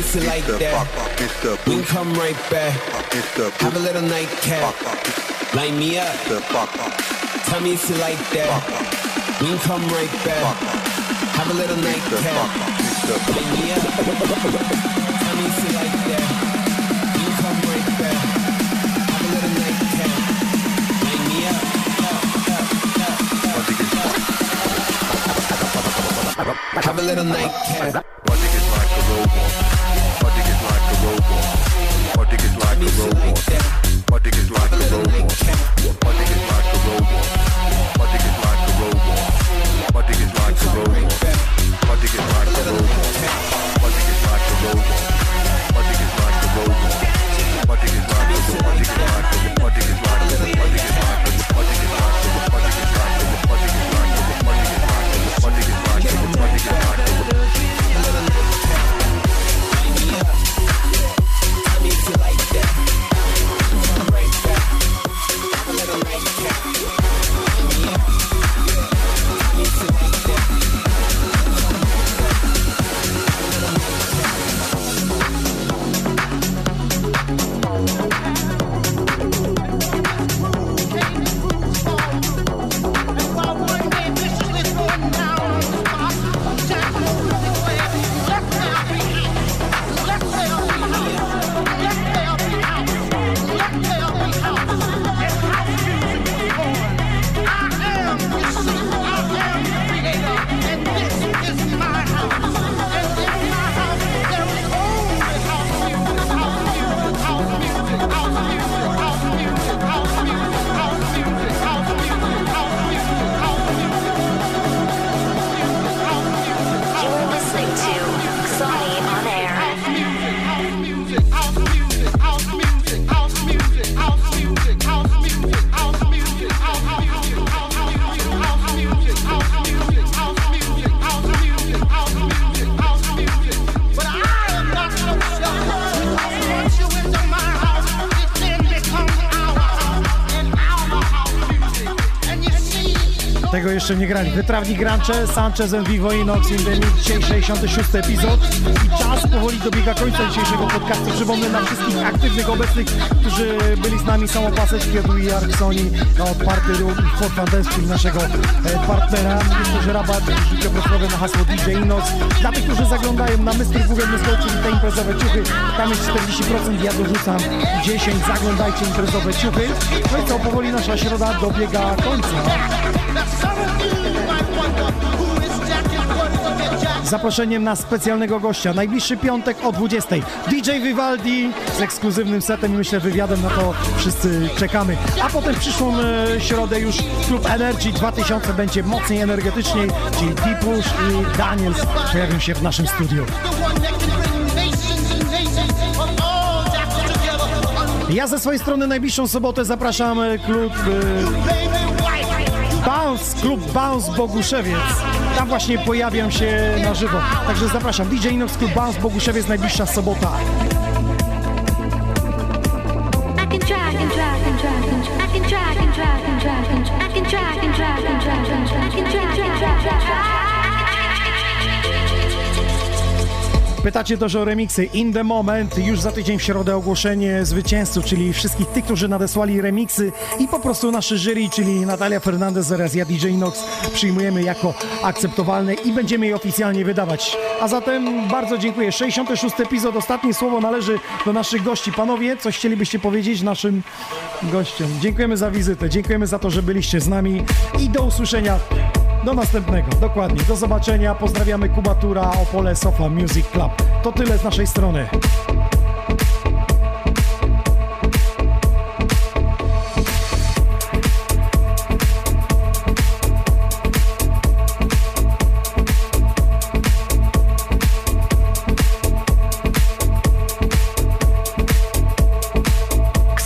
waste it like that. We come right back. Have a little nightcap. Light me up. Tell me if you like that. We come right back. Have a little nightcap. Light me up. Tell me if you like that. We come right back. Have a little nightcap. Light me up. Have a little nightcap. My dick is like a robot. My dick is like a robot. My dick is like a robot. My dick is like a robot. My dick is like a robot. My dick is like a robot. My dick is like a robot. My dick is like a robot. My dick is like a robot. My dick is like a robot. My dick is like a robot. My dick is like a robot. My dick is like a robot. Tego jeszcze nie grali. Wytrawni grancze, Sanchez En Vivo, Inox, dzisiaj 66. epizod i czas powoli dobiega końca dzisiejszego podcastu. Przypomnę na wszystkich aktywnych obecnych, którzy byli z nami, Samopasek, Kwiatu i Arksoni, Party Room, For Fun Dance, czyli naszego partnera. Myślę, że rabat życioprostowy na hasło DJ Inox. Dla tych, którzy zaglądają na Mystry Google, czyli te imprezowe ciuchy, tam jest 40%, ja dorzucam 10%, zaglądajcie imprezowe ciuchy. No i co, powoli nasza środa dobiega końca. Zaproszeniem na specjalnego gościa. Najbliższy piątek o 20. DJ Vivaldi z ekskluzywnym setem i myślę wywiadem, na to wszyscy czekamy. A potem w przyszłą środę już klub Energy 2000 będzie mocniej, energetyczniej, czyli Dipusz i Daniels pojawią się w naszym studiu. Ja ze swojej strony najbliższą sobotę zapraszam klub... Klub Bounce Boguszewiec. Tam właśnie pojawiam się na żywo. Także zapraszam. DJ Inox, Klub Bounce Boguszewiec, najbliższa sobota. Pytacie też o remiksy. In the moment, już za tydzień w środę ogłoszenie zwycięzców, czyli wszystkich tych, którzy nadesłali remiksy i po prostu nasze jury, czyli Natalia Fernandez oraz ja, DJ Inox, przyjmujemy jako akceptowalne i będziemy je oficjalnie wydawać. A zatem bardzo dziękuję. 66. epizod. Ostatnie słowo należy do naszych gości. Panowie, coś chcielibyście powiedzieć naszym gościom? Dziękujemy za wizytę, dziękujemy za to, że byliście z nami i do usłyszenia. Do następnego, dokładnie, do zobaczenia, pozdrawiamy Kubatura, Opole, Sofa, Music Club. To tyle z naszej strony.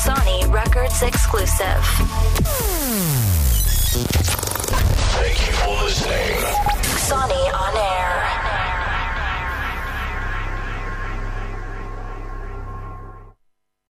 Sony Records Exclusive.